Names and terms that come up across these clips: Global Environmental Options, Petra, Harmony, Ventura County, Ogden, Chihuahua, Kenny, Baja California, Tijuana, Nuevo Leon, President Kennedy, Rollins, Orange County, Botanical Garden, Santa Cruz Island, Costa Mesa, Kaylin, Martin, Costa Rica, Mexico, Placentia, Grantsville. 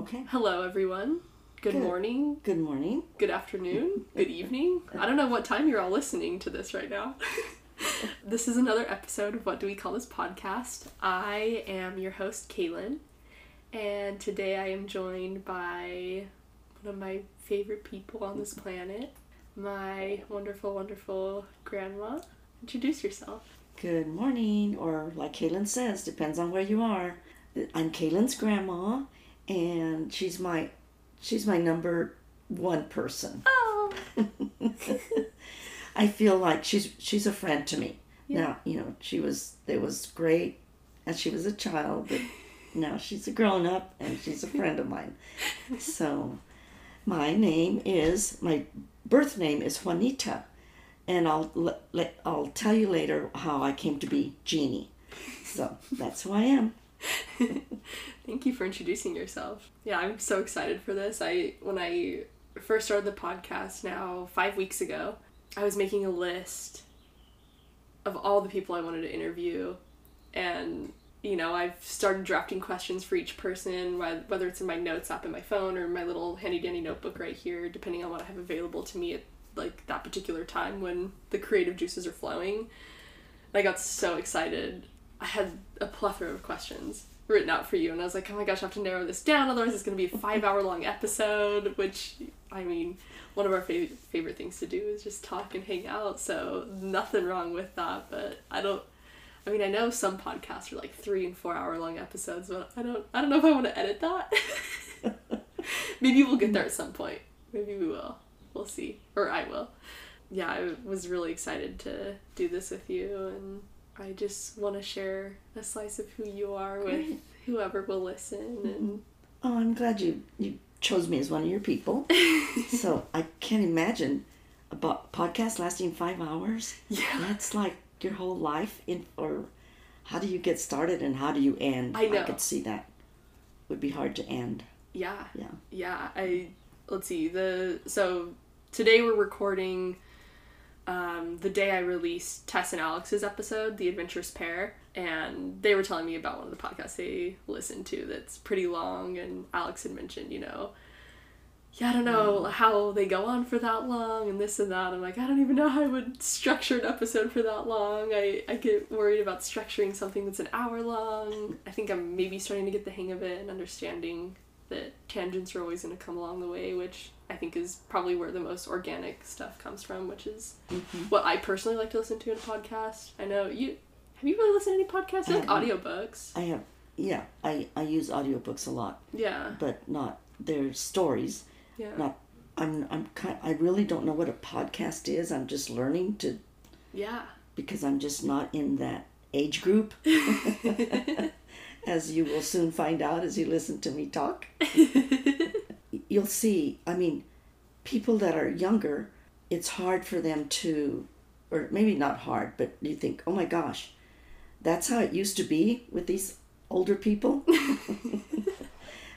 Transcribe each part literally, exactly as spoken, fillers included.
Okay. Hello, everyone. Good, good morning. Good morning. Good afternoon. Good evening. I don't know what time you're all listening to this right now. This is another episode of What Do We Call This Podcast. I am your host, Kaylin, and today I am joined by one of my favorite people on this planet, my wonderful, wonderful grandma. Introduce yourself. Good morning, or like Kaylin says, depends on where you are. I'm Kaylin's grandma, and she's my she's my number one person. Oh. I feel like she's she's a friend to me. Yeah. Now, you know, she was there was great as she was a child, but now she's a grown up and she's a friend of mine. So my name is my birth name is Juanita, and I'll let, let I'll tell you later how I came to be Jeannie. So that's who I am. Thank you for introducing yourself. Yeah, I'm so excited for this. I when I first started the podcast now five weeks ago, I was making a list of all the people I wanted to interview, and, you know, I've started drafting questions for each person, whether it's in my notes app in my phone or my little handy-dandy notebook right here, depending on what I have available to me at, like, that particular time when the creative juices are flowing. And I got so excited. I had a plethora of questions written out for you, and I was like, oh my gosh, I have to narrow this down, otherwise it's going to be a five-hour-long episode, which, I mean, one of our fav- favorite things to do is just talk and hang out, so nothing wrong with that, but I don't, I mean, I know some podcasts are like three- and four-hour-long episodes, but I don't, I don't know if I want to edit that. Maybe we'll get there at some point. Maybe we will. We'll see. Or I will. Yeah, I was really excited to do this with you, and I just want to share a slice of who you are with Great. Whoever will listen. And oh, I'm glad you, you chose me as one of your people. So I can't imagine a podcast lasting five hours. Yeah. That's like your whole life. In or how do you get started and how do you end? I know. I could see that. It would be hard to end. Yeah. Yeah. Yeah. I let's see. The so today we're recording Um, the day I released Tess and Alex's episode, The Adventurous Pair, and they were telling me about one of the podcasts they listened to that's pretty long, and Alex had mentioned, you know, yeah, I don't know mm. how they go on for that long, and this and that. I'm like, I don't even know how I would structure an episode for that long. I, I get worried about structuring something that's an hour long. I think I'm maybe starting to get the hang of it and understanding that tangents are always going to come along the way, which I think is probably where the most organic stuff comes from, which is mm-hmm. what I personally like to listen to in a podcast. I know you... Have you really listened to any podcasts? You like audiobooks? I have. Yeah. I, I use audiobooks a lot. Yeah. But not... They're stories. Yeah. Not... I'm... I'm kind, I really don't know what a podcast is. I'm just learning to... Yeah. Because I'm just not in that age group. As you will soon find out as you listen to me talk. You'll see, I mean, people that are younger, it's hard for them to, or maybe not hard, but you think, oh my gosh, that's how it used to be with these older people.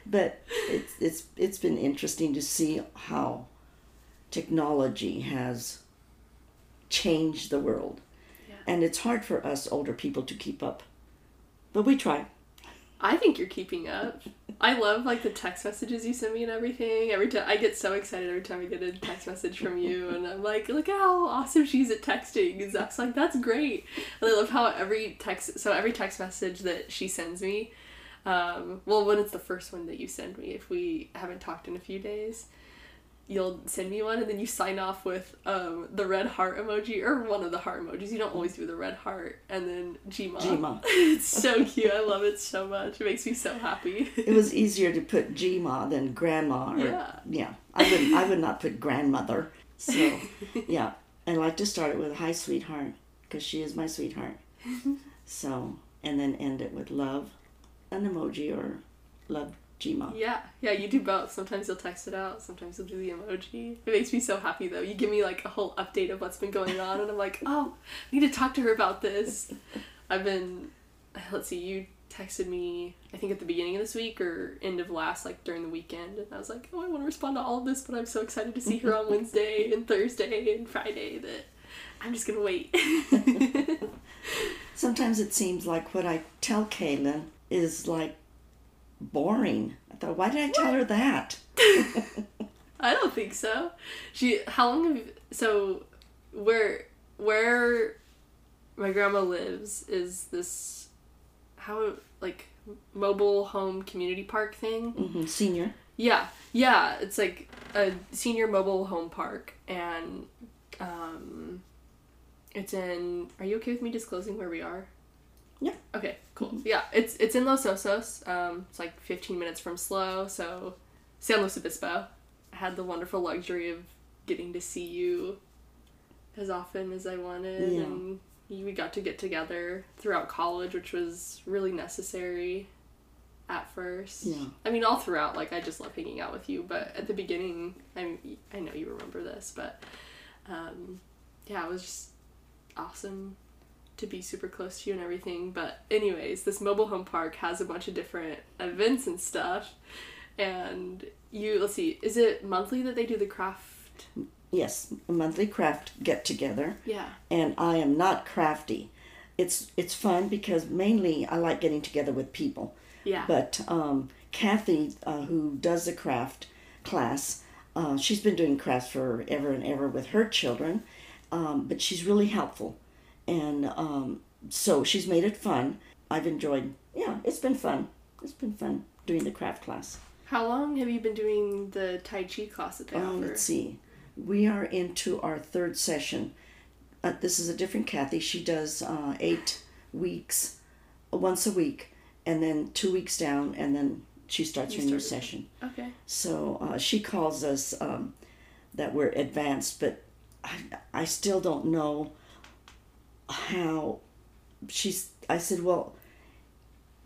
But it's, it's it's been interesting to see how technology has changed the world. Yeah. And it's hard for us older people to keep up, but we try. I think you're keeping up. I love, like, the text messages you send me and everything. Every time I get so excited every time I get a text message from you, and I'm like, look at how awesome she's at texting. And Zach's like, that's great. And I love how every text, so every text message that she sends me, um, well, when it's the first one that you send me, if we haven't talked in a few days, you'll send me one, and then you sign off with um, the red heart emoji, or one of the heart emojis. You don't always do the red heart, and then Gma. Gma. It's so cute. I love it so much. It makes me so happy. It was easier to put Gma than grandma. Or, yeah. Yeah. I would, I would not put grandmother. So, yeah. I like to start it with, hi, sweetheart, because she is my sweetheart. So, and then end it with love, an emoji, or love Gma. Yeah, yeah, you do both. Sometimes you'll text it out, sometimes you'll do the emoji. It makes me so happy, though. You give me, like, a whole update of what's been going on, and I'm like, oh, I need to talk to her about this. I've been, let's see, you texted me, I think at the beginning of this week, or end of last, like, during the weekend, and I was like, oh, I want to respond to all of this, but I'm so excited to see her on Wednesday, and Thursday, and Friday, that I'm just gonna wait. Sometimes it seems like what I tell Kaylin is, like, boring. though. Why did I tell her that? I don't think so. She. How long have... So, where... Where my grandma lives is this... How... Like, mobile home community park thing. Mm-hmm. Senior. Yeah. Yeah. It's like a senior mobile home park. And, um... It's in... Are you okay with me disclosing where we are? Yeah. Okay, cool. Mm-hmm. Yeah, it's it's in Los Osos. Um, it's like fifteen minutes from S L O, so San Luis Obispo. I had the wonderful luxury of getting to see you as often as I wanted. Yeah. And we got to get together throughout college, which was really necessary at first. Yeah. I mean, all throughout, like, I just love hanging out with you. But at the beginning, I I know you remember this, but um, yeah, it was just... awesome to be super close to you and everything. But anyways, this mobile home park has a bunch of different events and stuff, and you let's see is it monthly that they do the craft? Yes, a monthly craft get together. Yeah. And I am not crafty. It's it's fun because mainly I like getting together with people. Yeah. But um Kathy, uh, who does the craft class, uh, she's been doing crafts for ever and ever with her children. Um, but she's really helpful, and um, so she's made it fun. I've enjoyed, yeah, it's been fun. It's been fun doing the craft class. How long have you been doing the Tai Chi class that they um, offer? Let's see. We are into our third session. Uh, this is a different Kathy. She does uh, eight weeks, once a week, and then two weeks down, and then she starts you her start new session. Okay. So uh, she calls us um, that we're advanced, but I, I still don't know how she's, I said, well,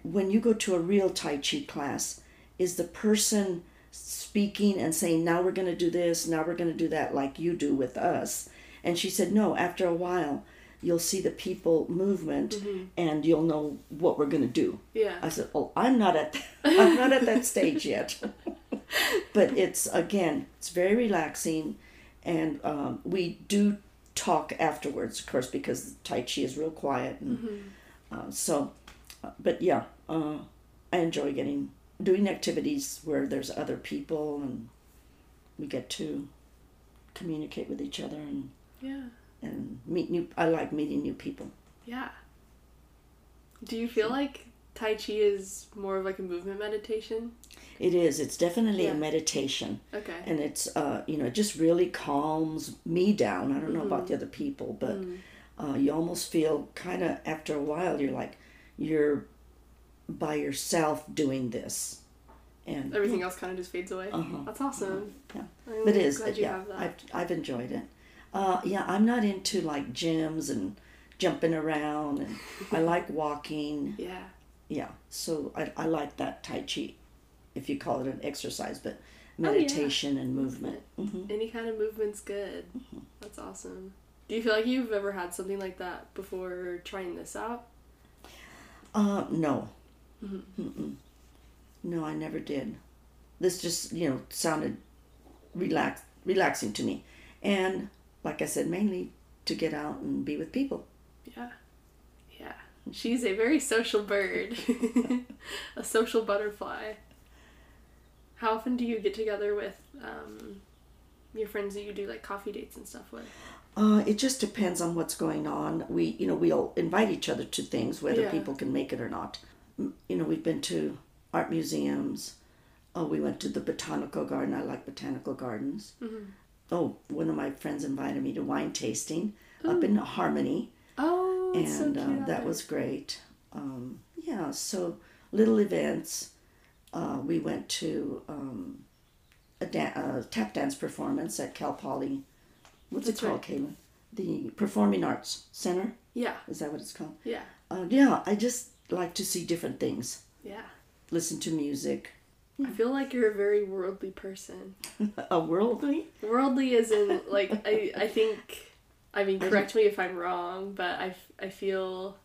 when you go to a real Tai Chi class, is the person speaking and saying, now we're going to do this, now we're going to do that, like you do with us? And she said, no, after a while, you'll see the people movement, mm-hmm. and you'll know what we're going to do. Yeah. I said, oh, I'm not at, I'm not at that stage yet. But it's, again, it's very relaxing. And um, we do talk afterwards, of course, because Tai Chi is real quiet. And, mm-hmm. uh, so, but yeah, uh, I enjoy getting doing activities where there's other people and we get to communicate with each other and yeah, and meet new. I like meeting new people. Yeah. Do you feel so. like Tai Chi is more of like a movement meditation? It is. It's definitely yeah. a meditation. Okay. And it's, uh, you know, it just really calms me down. I don't mm-hmm. know about the other people, but mm. uh, you almost feel kind of, after a while, you're like, you're by yourself doing this. And everything else kind of just fades away. Uh-huh. That's awesome. Uh-huh. Yeah. I'm but it is. Glad it, you yeah, have that. I've, I've enjoyed it. Uh, yeah, I'm not into like gyms and jumping around. And I like walking. Yeah. Yeah. So I, I like that Tai Chi. If you call it an exercise, but meditation oh, yeah. and movement. Mm-hmm. Any kind of movement's good. Mm-hmm. That's awesome. Do you feel like you've ever had something like that before trying this out? Uh, no. Mm-hmm. Mm-mm. No, I never did. This just, you know, sounded relax, relaxing to me. And, like I said, mainly to get out and be with people. Yeah. Yeah. She's a very social bird. A social butterfly. How often do you get together with um, your friends that you do like coffee dates and stuff with? Uh, it just depends on what's going on. We, you know, we'll invite each other to things, whether yeah. people can make it or not. You know, we've been to art museums. Oh, we went to the botanical garden. I like botanical gardens. Mm-hmm. Oh, one of my friends invited me to wine tasting Ooh. up in Harmony. Oh, that's and so cute. Uh, that was great. Um, yeah, so little events. Uh, we went to um, a, da- a tap dance performance at Cal Poly. What's That's it called, right. Kaylin? The Performing Arts Center? Yeah. Is that what it's called? Yeah. Uh, yeah, I just like to see different things. Yeah. Listen to music. I feel like you're a very worldly person. A worldly? Worldly as in, like, I, I think, I mean, correct me if I'm wrong, but I, I feel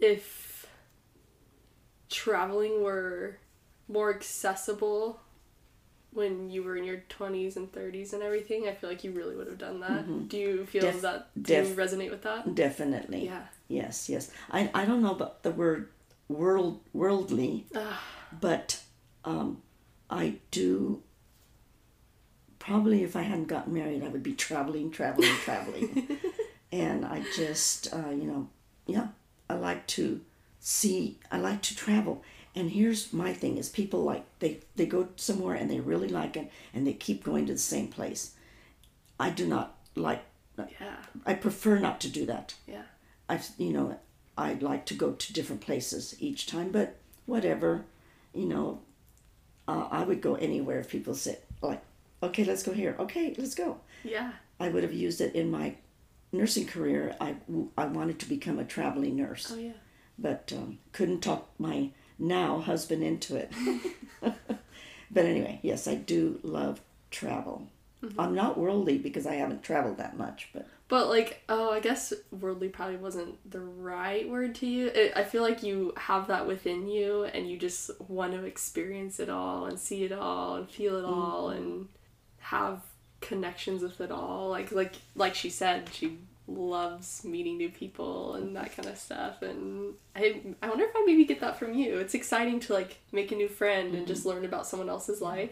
if traveling were... more accessible when you were in your twenties and thirties and everything, I feel like you really would have done that. Mm-hmm. Do you feel def, that, do def, you resonate with that? Definitely. Yeah. Yes, yes. I I don't know about the word world worldly, but um, I do, probably if I hadn't gotten married, I would be traveling, traveling, traveling. And I just, uh, you know, yeah, I like to see, I like to travel. And here's my thing is people like, they, they go somewhere and they really like it and they keep going to the same place. I do not like, yeah. I prefer not to do that. Yeah. I, you know, I like to go to different places each time, but whatever, you know, uh, I would go anywhere if people said, like, okay, let's go here. Okay, let's go. Yeah. I would have used it in my nursing career. I, I wanted to become a traveling nurse. Oh, yeah. But um, couldn't talk my now husband into it. But anyway, yes, I do love travel. Mm-hmm. I'm not worldly because I haven't traveled that much, but... But, like, oh, I guess worldly probably wasn't the right word to use. It, I feel like you have that within you, and you just want to experience it all, and see it all, and feel it all, mm-hmm. and have connections with it all. Like, like, like she said, she loves meeting new people and that kind of stuff, and I, I wonder if I maybe get that from you. It's exciting to, like, make a new friend mm-hmm. and just learn about someone else's life.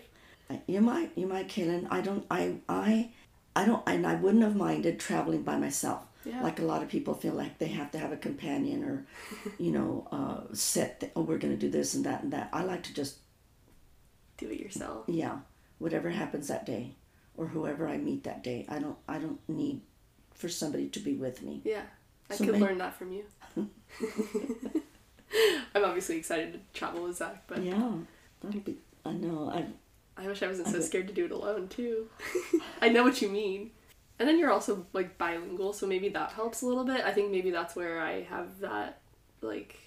You might, you might, Kaylin. I don't, I, I, I don't, and I wouldn't have minded traveling by myself. Yeah. Like a lot of people feel like they have to have a companion or, you know, uh, set, the, oh, we're going to do this and that and that. I like to just... Do it yourself. Yeah. Whatever happens that day or whoever I meet that day. I don't, I don't need for somebody to be with me. Yeah. I so could maybe... learn that from you. I'm obviously excited to travel with Zach, but... Yeah. That'd be, I know, I... I wish I wasn't so scared to do it alone, too. I know what you mean. And then you're also, like, bilingual, so maybe that helps a little bit. I think maybe that's where I have that, like,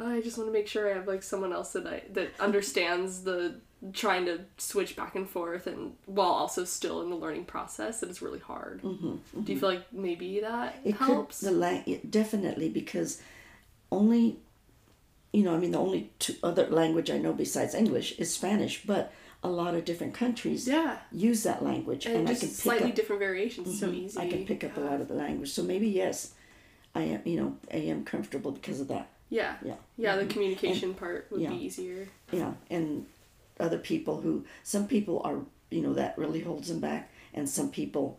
oh, I just want to make sure I have, like, someone else that I that understands the trying to switch back and forth and while also still in the learning process, that it's really hard. Mm-hmm, mm-hmm. Do you feel like maybe that it helps? Could, the la- it definitely, because only... You know, I mean, the only two other language I know besides English is Spanish, but a lot of different countries yeah. use that language. And, and just I can pick slightly up, different variations, mm-hmm, so easy. I can pick up yeah. a lot of the language. So maybe, yes, I am, you know, I am comfortable because of that. Yeah. Yeah, yeah the communication and, part would yeah. be easier. Yeah, and other people who, some people are, you know, that really holds them back. And some people,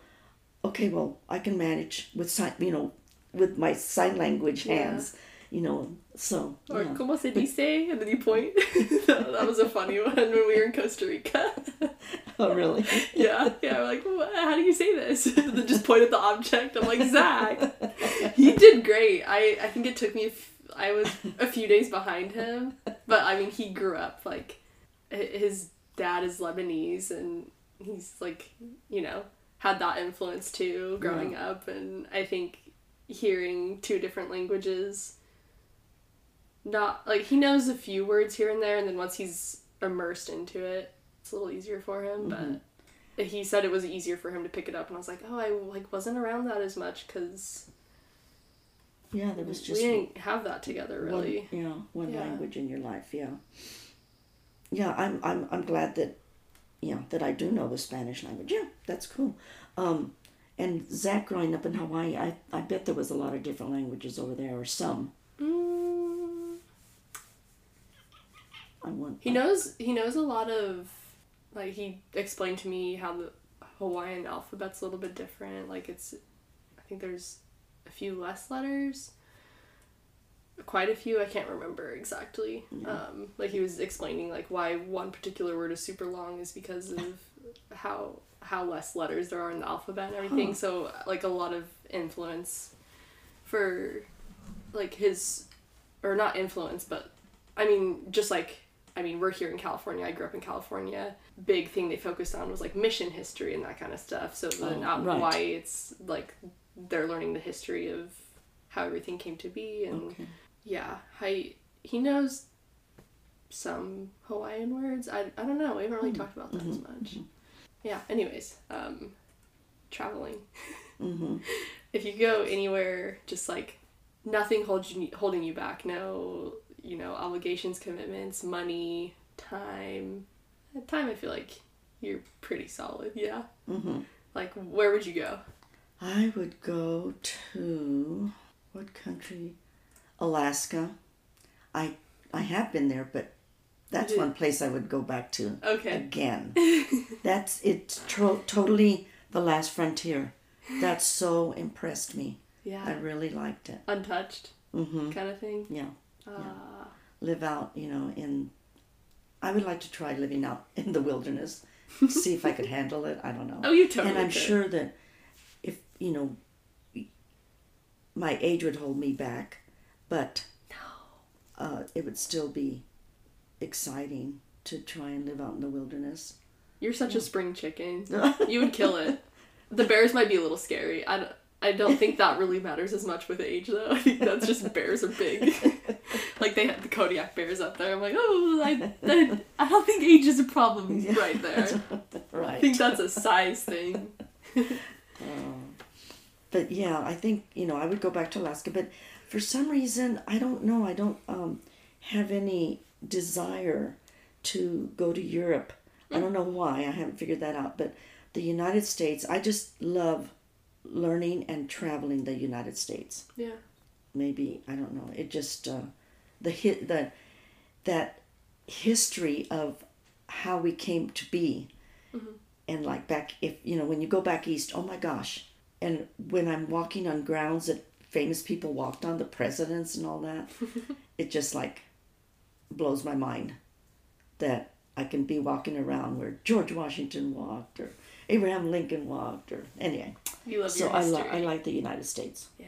okay, well, I can manage with, sign, you know, with my sign language hands. Yeah. You know, so. Or, yeah. ¿Cómo se dice? And then you point. that, that was a funny one when we were in Costa Rica. Oh, really? Yeah. Yeah, we're like, what? How do you say this? And then just point at the object. I'm like, Zach, he did great. I, I think it took me, a f- I was a few days behind him. But, I mean, he grew up, like, his dad is Lebanese, and he's, like, you know, had that influence, too, growing yeah. up. And I think hearing two different languages... Not, like, he knows a few words here and there, and then once he's immersed into it, it's a little easier for him, mm-hmm. but he said it was easier for him to pick it up, and I was like, oh, I, like, wasn't around that as much, because yeah, there was just we didn't have that together, really. One, yeah, one yeah. language in your life, yeah. Yeah, I'm, I'm, I'm glad that, you know, that I do know the Spanish language. Yeah, that's cool. Um, and Zach, growing up in Hawaii, I, I bet there was a lot of different languages over there, or some. He knows he knows a lot of, like, he explained to me how the Hawaiian alphabet's a little bit different. Like, it's, I think there's a few less letters. Quite a few. I can't remember exactly. Yeah. Um, like, he was explaining, like, why one particular word is super long is because of how how less letters there are in the alphabet and everything. Huh. So, like, a lot of influence for, like, his, or not influence, but, I mean, just, like, I mean, we're here in California. I grew up in California. Big thing they focused on was, like, mission history and that kind of stuff. So then out in Hawaii, it's, like, they're learning the history of how everything came to be. And, okay. yeah, I, he knows some Hawaiian words. I, I don't know. We haven't really mm-hmm. talked about that mm-hmm. as much. Mm-hmm. Yeah, anyways, um, traveling. Mm-hmm. If you go anywhere, just, like, nothing holds you, holding you back. No... you know, obligations, commitments, money, time. At time, I feel like you're pretty solid, yeah? Mm-hmm. Like, where would you go? I would go to, what country? Alaska. I I have been there, but That's one place I would go back to okay. again. That's it. Tro- totally The Last Frontier. That so impressed me. Yeah, I really liked it. Untouched, mm-hmm. kind of thing. Yeah. Uh. yeah. Live out, you know. In, I would like to try living out in the wilderness. See if I could handle it. I don't know. Oh, you totally. And I'm could. sure that if you know, my age would hold me back, but no, uh, it would still be exciting to try and live out in the wilderness. You're such yeah. a spring chicken. You would kill it. The bears might be a little scary. I don't, I don't think that really matters as much with age, though. I think that's just bears are big. Like, they had the Kodiak bears up there. I'm like, oh, I, I, I don't think age is a problem yeah. right there. Right. I think that's a size thing. um, but, yeah, I think, you know, I would go back to Alaska. But for some reason, I don't know. I don't um, have any desire to go to Europe. I don't know why. I haven't figured that out. But the United States, I just love learning and traveling the United States. Yeah. Maybe, I don't know. It just, uh, the hit the that history of how we came to be. Mm-hmm. And like back, if, you know, when you go back east, oh my gosh. And when I'm walking on grounds that famous people walked on, the presidents and all that, it just like blows my mind that I can be walking around where George Washington walked or Abraham Lincoln walked or anyway. You love so your history. So I, li- I like the United States. Yeah.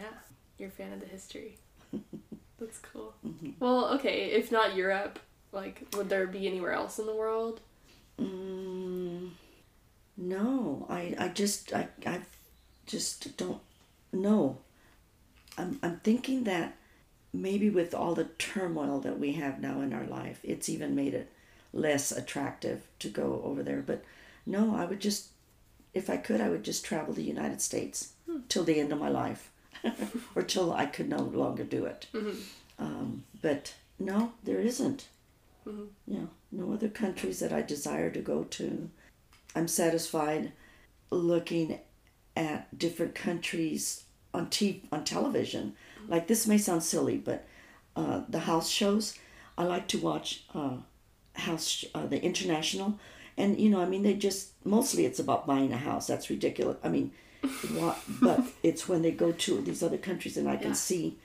You're a fan of the history. That's cool. Mm-hmm. Well, okay. If not Europe, like, would there be anywhere else in the world? Mm, no. I, I just, I, I just don't know. I'm, I'm thinking that maybe with all the turmoil that we have now in our life, it's even made it less attractive to go over there. But no, I would just, if I could, I would just travel the United States hmm. till the end of my life or till I could no longer do it. Mm-hmm. Um, but no, there isn't. Mm-hmm. You know, no other countries that I desire to go to. I'm satisfied looking at different countries on t- on television. Mm-hmm. Like, this may sound silly, but uh, the house shows, I like to watch uh, house uh, the international. And, you know, I mean, they just, mostly it's about buying a house. That's ridiculous. I mean, what, but it's when they go to these other countries and I yeah. can see,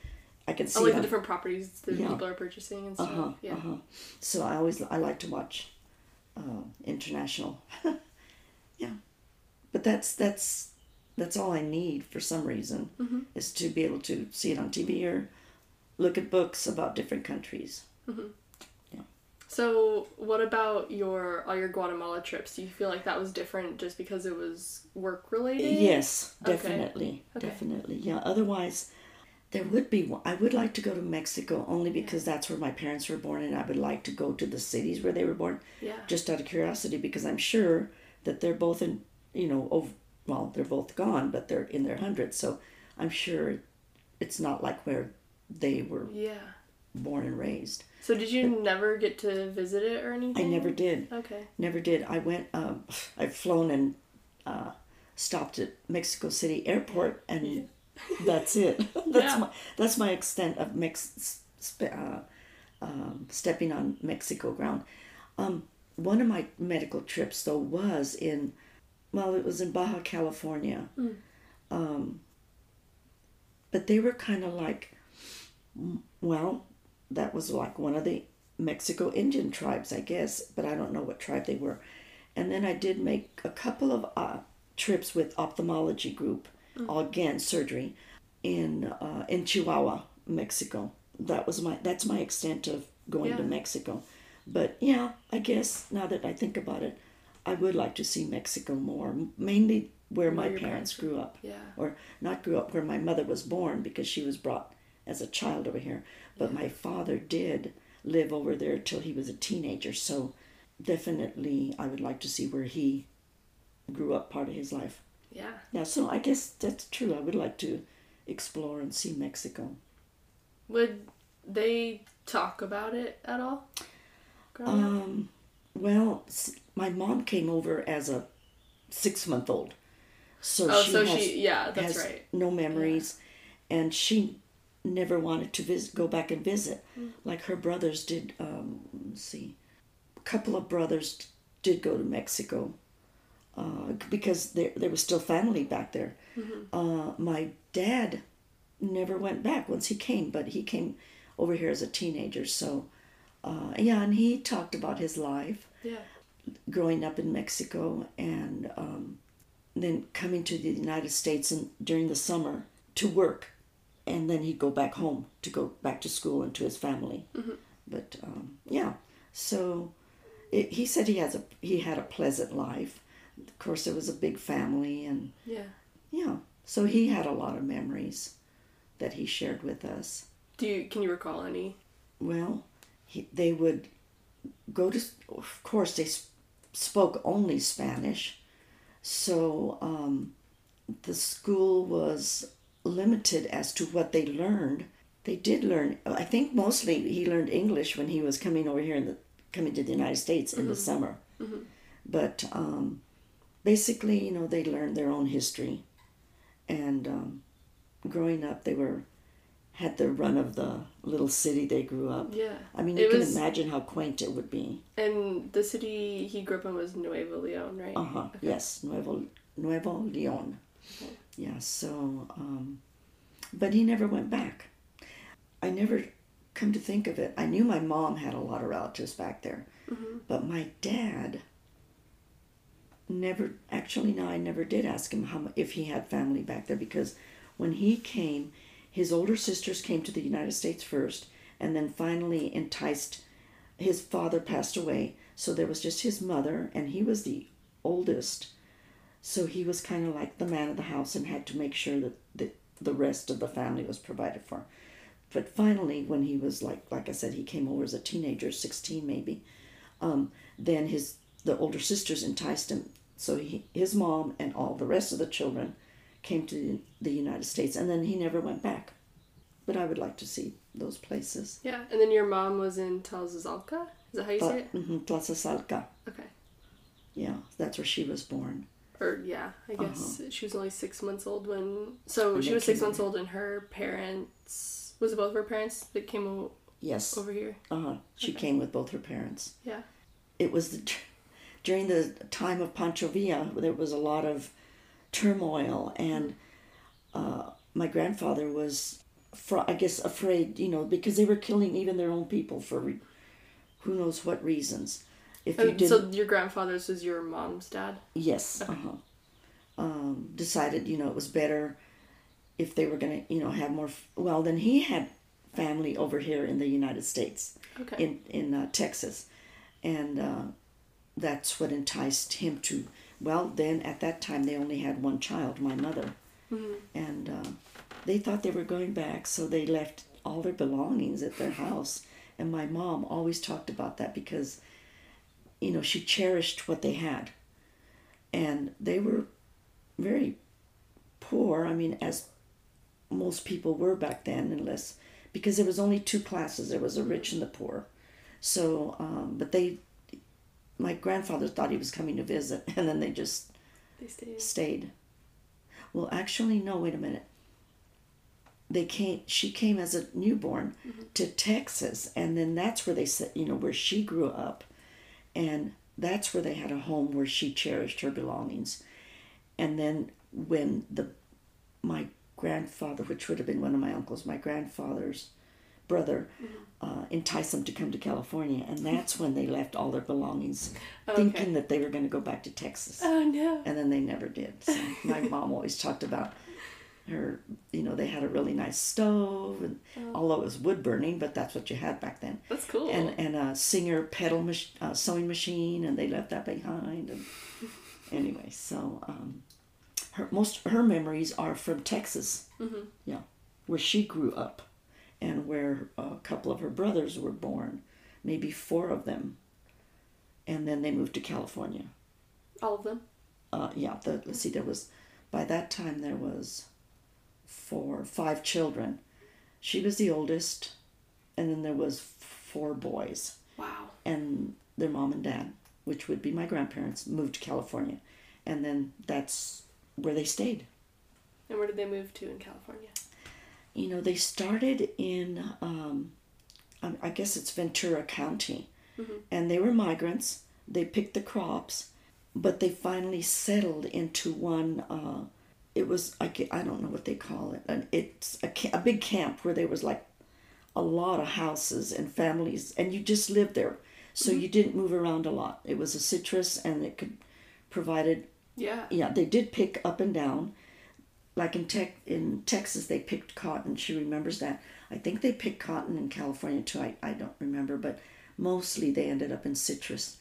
I can see. Oh, like the different properties that yeah. people are purchasing and stuff. Uh-huh, yeah. Uh-huh. So I always, I like to watch uh, international. yeah. But that's, that's, that's all I need for some reason mm-hmm. is to be able to see it on T V or look at books about different countries. Mm-hmm. So what about your all your Guatemala trips? Do you feel like that was different just because it was work-related? Yes, definitely. Okay. Definitely, yeah. Otherwise, there would be one. I would like to go to Mexico only because yeah. that's where my parents were born, and I would like to go to the cities where they were born yeah. just out of curiosity because I'm sure that they're both in, you know, over, well, they're both gone, but they're in their hundreds. So I'm sure it's not like where they were yeah. born and raised. So did you but never get to visit it or anything? I never did. Okay. Never did. I went, um, I've flown and uh, stopped at Mexico City Airport, and yeah. that's it. that's yeah. my that's my extent of Mex- uh, um, stepping on Mexico ground. Um, one of my medical trips, though, was in, well, it was in Baja California. Mm. Um, but they were kind of like, well... that was like one of the Mexico Indian tribes, I guess, but I don't know what tribe they were. And then I did make a couple of uh, trips with ophthalmology group, mm-hmm. all again, surgery, in uh, in Chihuahua, Mexico. That was my that's my extent of going yeah. to Mexico. But yeah, I guess now that I think about it, I would like to see Mexico more, mainly where, where my parents, parents grew up, yeah. or not grew up, where my mother was born because she was brought as a child over here. But yeah. my father did live over there till he was a teenager. So definitely I would like to see where he grew up part of his life. Yeah. Yeah, so I guess that's true. I would like to explore and see Mexico. Would they talk about it at all? Um, well, my mom came over as a six-month-old. So oh, she so has, she, yeah, that's has right. no memories. Yeah. And she... never wanted to visit, go back and visit, mm. like her brothers did. Um, let's see, couple of brothers did go to Mexico uh, because there, there was still family back there. Mm-hmm. Uh, my dad never went back once he came, but he came over here as a teenager. So, uh, yeah, and he talked about his life yeah. growing up in Mexico and um, then coming to the United States in, during the summer to work. And then he'd go back home to go back to school and to his family. Mm-hmm. But, um, yeah, so it, he said he has a he had a pleasant life. Of course, there was a big family. And yeah. Yeah, so he had a lot of memories that he shared with us. Do you, can you recall any? Well, he, they would go to, of course, they sp- spoke only Spanish. So um, the school was limited as to what they learned. They did learn, I think mostly he learned English when he was coming over here, in the, coming to the United States in mm-hmm. the summer. Mm-hmm. But um, basically, you know, they learned their own history. And um, growing up, they were had the run of the little city they grew up. Yeah. I mean, you it can was, imagine how quaint it would be. And the city he grew up in was Nuevo Leon, right? Uh-huh, okay. Yes, Nuevo, Nuevo Leon. Okay. Yeah, so, um, but he never went back. I never, come to think of it, I knew my mom had a lot of relatives back there. Mm-hmm. But my dad never, actually, no, I never did ask him how if he had family back there, because when he came, his older sisters came to the United States first, and then finally enticed, his father passed away, so there was just his mother, and he was the oldest. So he was kind of like the man of the house and had to make sure that the, the rest of the family was provided for. But finally, when he was like, like I said, he came over as a teenager, sixteen maybe, um, then his the older sisters enticed him. So he, his mom and all the rest of the children came to the United States, and then he never went back. But I would like to see those places. Yeah, and then your mom was in Tlazazalca? Is that how you but, say it? Mm-hmm, Tlazazalca. Okay. Yeah, that's where she was born. Or, yeah, I guess uh-huh. she was only six months old when... So and she was six months here. old and her parents... Was it both of her parents that came o- yes. over here? Uh-huh. She okay. came with both her parents. Yeah. It was the, during the time of Pancho Villa, there was a lot of turmoil. And uh, my grandfather was, fr- I guess, afraid, you know, because they were killing even their own people for re- who knows what reasons. If you didn't, so your grandfather's was your mom's dad? Yes. Okay. Uh-huh. Um, decided, you know, it was better if they were going to, you know, have more... F- well, then he had family over here in the United States, okay. in, in uh, Texas. And uh, that's what enticed him to... Well, then at that time, they only had one child, my mother. Mm-hmm. And uh, they thought they were going back, so they left all their belongings at their house. And my mom always talked about that because... You know, she cherished what they had. And they were very poor, I mean, as most people were back then, unless, because there was only two classes. There was the rich and the poor. So, um, but they, my grandfather thought he was coming to visit, and then they just they stayed. stayed. Well, actually, no, wait a minute. They came, she came as a newborn mm-hmm. to Texas, and then that's where they said, you know, where she grew up. And that's where they had a home where she cherished her belongings. And then when the my grandfather, which would have been one of my uncles, my grandfather's brother, mm-hmm. uh, enticed them to come to California. And that's when they left all their belongings, okay. thinking that they were going to go back to Texas. Oh, no. And then they never did. So my mom always talked about her, you know, they had a really nice stove, and oh. although it was wood burning, but that's what you had back then. That's cool. And and a Singer pedal mach- uh, sewing machine, and they left that behind. And anyway, so um, her most her memories are from Texas, mm-hmm. yeah, where she grew up, and where a couple of her brothers were born, maybe four of them, and then they moved to California. All of them. Uh, yeah. The, let's see. There was, by that time there was. Four, five children. She was the oldest, and then there was four boys. Wow. And their mom and dad, which would be my grandparents, moved to California. And then that's where they stayed. And where did they move to in California? You know, they started in, um, I guess it's Ventura County, Mm-hmm. And they were migrants. They picked the crops, but they finally settled into one. Uh, it was, I, I don't know what they call it. And it's a, a big camp where there was like a lot of houses and families, and you just lived there. So mm-hmm. you didn't move around a lot. It was a citrus, and it could provided. Yeah. Yeah, they did pick up and down. Like in tech in Texas, they picked cotton. She remembers that. I think they picked cotton in California too. I, I don't remember, but mostly they ended up in citrus.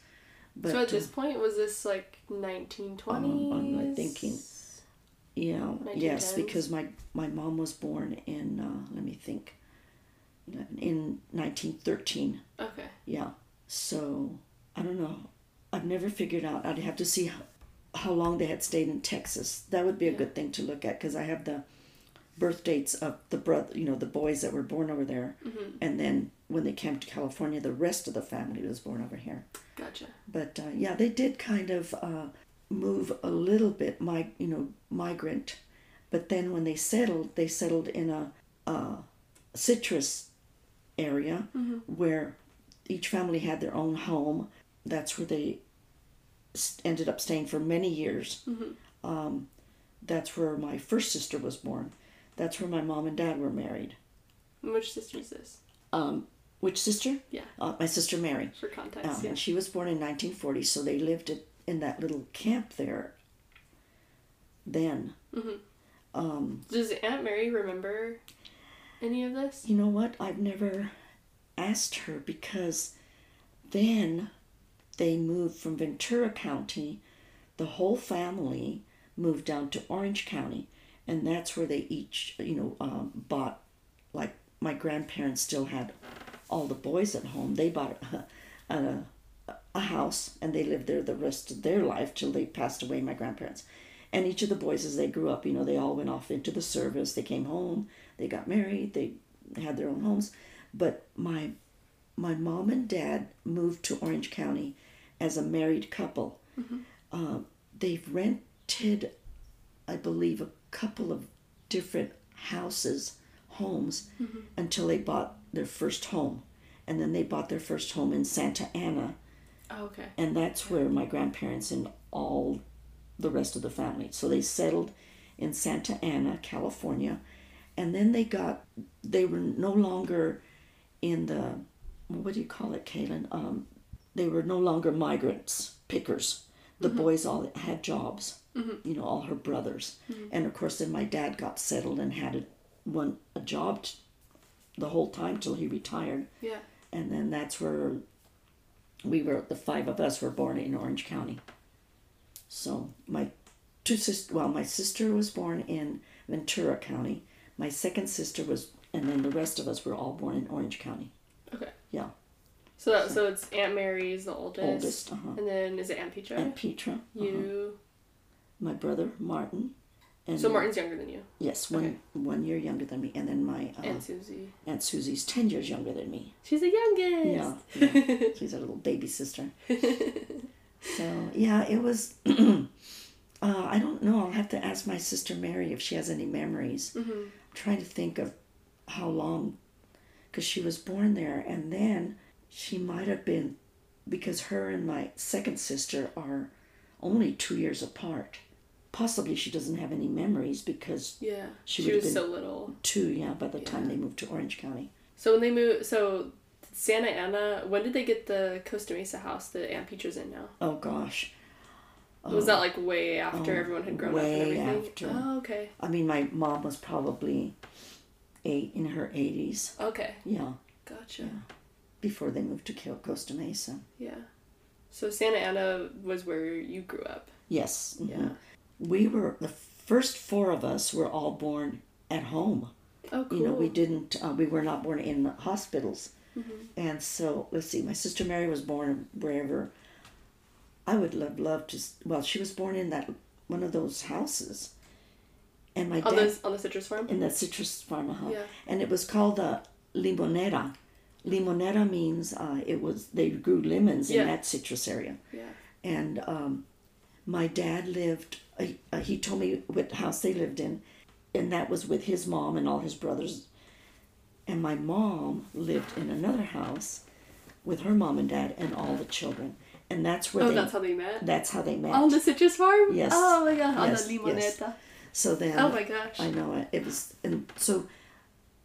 But, so at this uh, point, was this like nineteen twenties? Um, I'm thinking, yeah, nineteen tens? Yes, because my, my mom was born in, uh, let me think, in nineteen thirteen. Okay. Yeah, so I don't know. I've never figured out. I'd have to see how, how long they had stayed in Texas. That would be a yeah. good thing to look at, because I have the birth dates of the brother, you know, the boys that were born over there. Mm-hmm. And then when they came to California, the rest of the family was born over here. Gotcha. But uh, yeah, they did kind of uh, move a little bit, my you know, migrant. But then when they settled, they settled in a, a citrus area mm-hmm. where each family had their own home. That's where they ended up staying for many years. Mm-hmm. Um, that's where my first sister was born. That's where my mom and dad were married. And which sister is this? Um, which sister? Yeah. Uh, my sister Mary. For context, um, yeah. And she was born in nineteen forty, so they lived at, in that little camp there then. Mm-hmm. Um, Does Aunt Mary remember any of this? You know what? I've never asked her, because then they moved from Ventura County. The whole family moved down to Orange County, and that's where they each, you know, um, bought, like, my grandparents still had all the boys at home. They bought a, a, a house, and they lived there the rest of their life till they passed away, my grandparents. And each of the boys, as they grew up, you know, they all went off into the service. They came home, they got married, they had their own homes. But my my mom and dad moved to Orange County as a married couple. Mm-hmm. Uh, they've rented, I believe, a couple of different houses, homes, mm-hmm. until they bought their first home. And then they bought their first home in Santa Ana. Oh, okay. And that's where my grandparents and all the rest of the family. So they settled in Santa Ana, California. And then they got, they were no longer in the, what do you call it, Kaylin? Um, they were no longer migrants, pickers. The mm-hmm. boys all had jobs, mm-hmm. you know, all her brothers. Mm-hmm. And of course, then my dad got settled and had a, one, a job t- the whole time till he retired. Yeah. And then that's where we were, the five of us were born in Orange County. So my two sisters, well, my sister was born in Ventura County. My second sister was, and then the rest of us were all born in Orange County. Okay. Yeah. So that, so, so it's Aunt Mary is the oldest. Oldest, uh-huh. And then is it Aunt Petra? Aunt Petra. You. Uh-huh. My brother, Martin. And so Martin's younger than you? Yes, one okay. one year younger than me. And then my... Uh, Aunt Susie. Aunt Susie's ten years younger than me. She's the youngest. Yeah. yeah. She's a little baby sister. So, yeah, it was... uh, I don't know. I'll have to ask my sister Mary if she has any memories. Mm-hmm. I'm trying to think of how long... Because she was born there. And then she might have been... Because her and my second sister are only two years apart. Possibly she doesn't have any memories because yeah, she, she was been so little. Two, yeah, by the yeah. time they moved to Orange County. So when they moved, so Santa Ana, when did they get the Costa Mesa house that Aunt Petra's in now? Oh gosh, was uh, that like way after oh, everyone had grown way up and everything? After. Oh, okay. I mean, my mom was probably eight in her eighties. Okay. Yeah. Gotcha. Yeah. Before they moved to Costa Mesa. Yeah. So Santa Ana was where you grew up. Yes. Mm-hmm. Yeah. We were, the first four of us were all born at home. Oh, cool. You know, we didn't, uh, we were not born in hospitals. Mm-hmm. And so, let's see, my sister Mary was born wherever. I would love, love to, well, she was born in that, one of those houses. And my on dad. Those, on the citrus farm? In that citrus farm, huh? Yeah. And it was called the Limonera. Limonera means uh, it was, they grew lemons yeah. in that citrus area. Yeah. And um, my dad lived... Uh, he told me what house they lived in, and that was with his mom and all his brothers. And my mom lived in another house with her mom and dad and all the children. And that's where oh, they... Oh, that's how they met? That's how they met. On the citrus farm? Yes. Oh, my God. Yes, on the limoneta. Yes. So then... Oh, my gosh. I know. It, it was... And so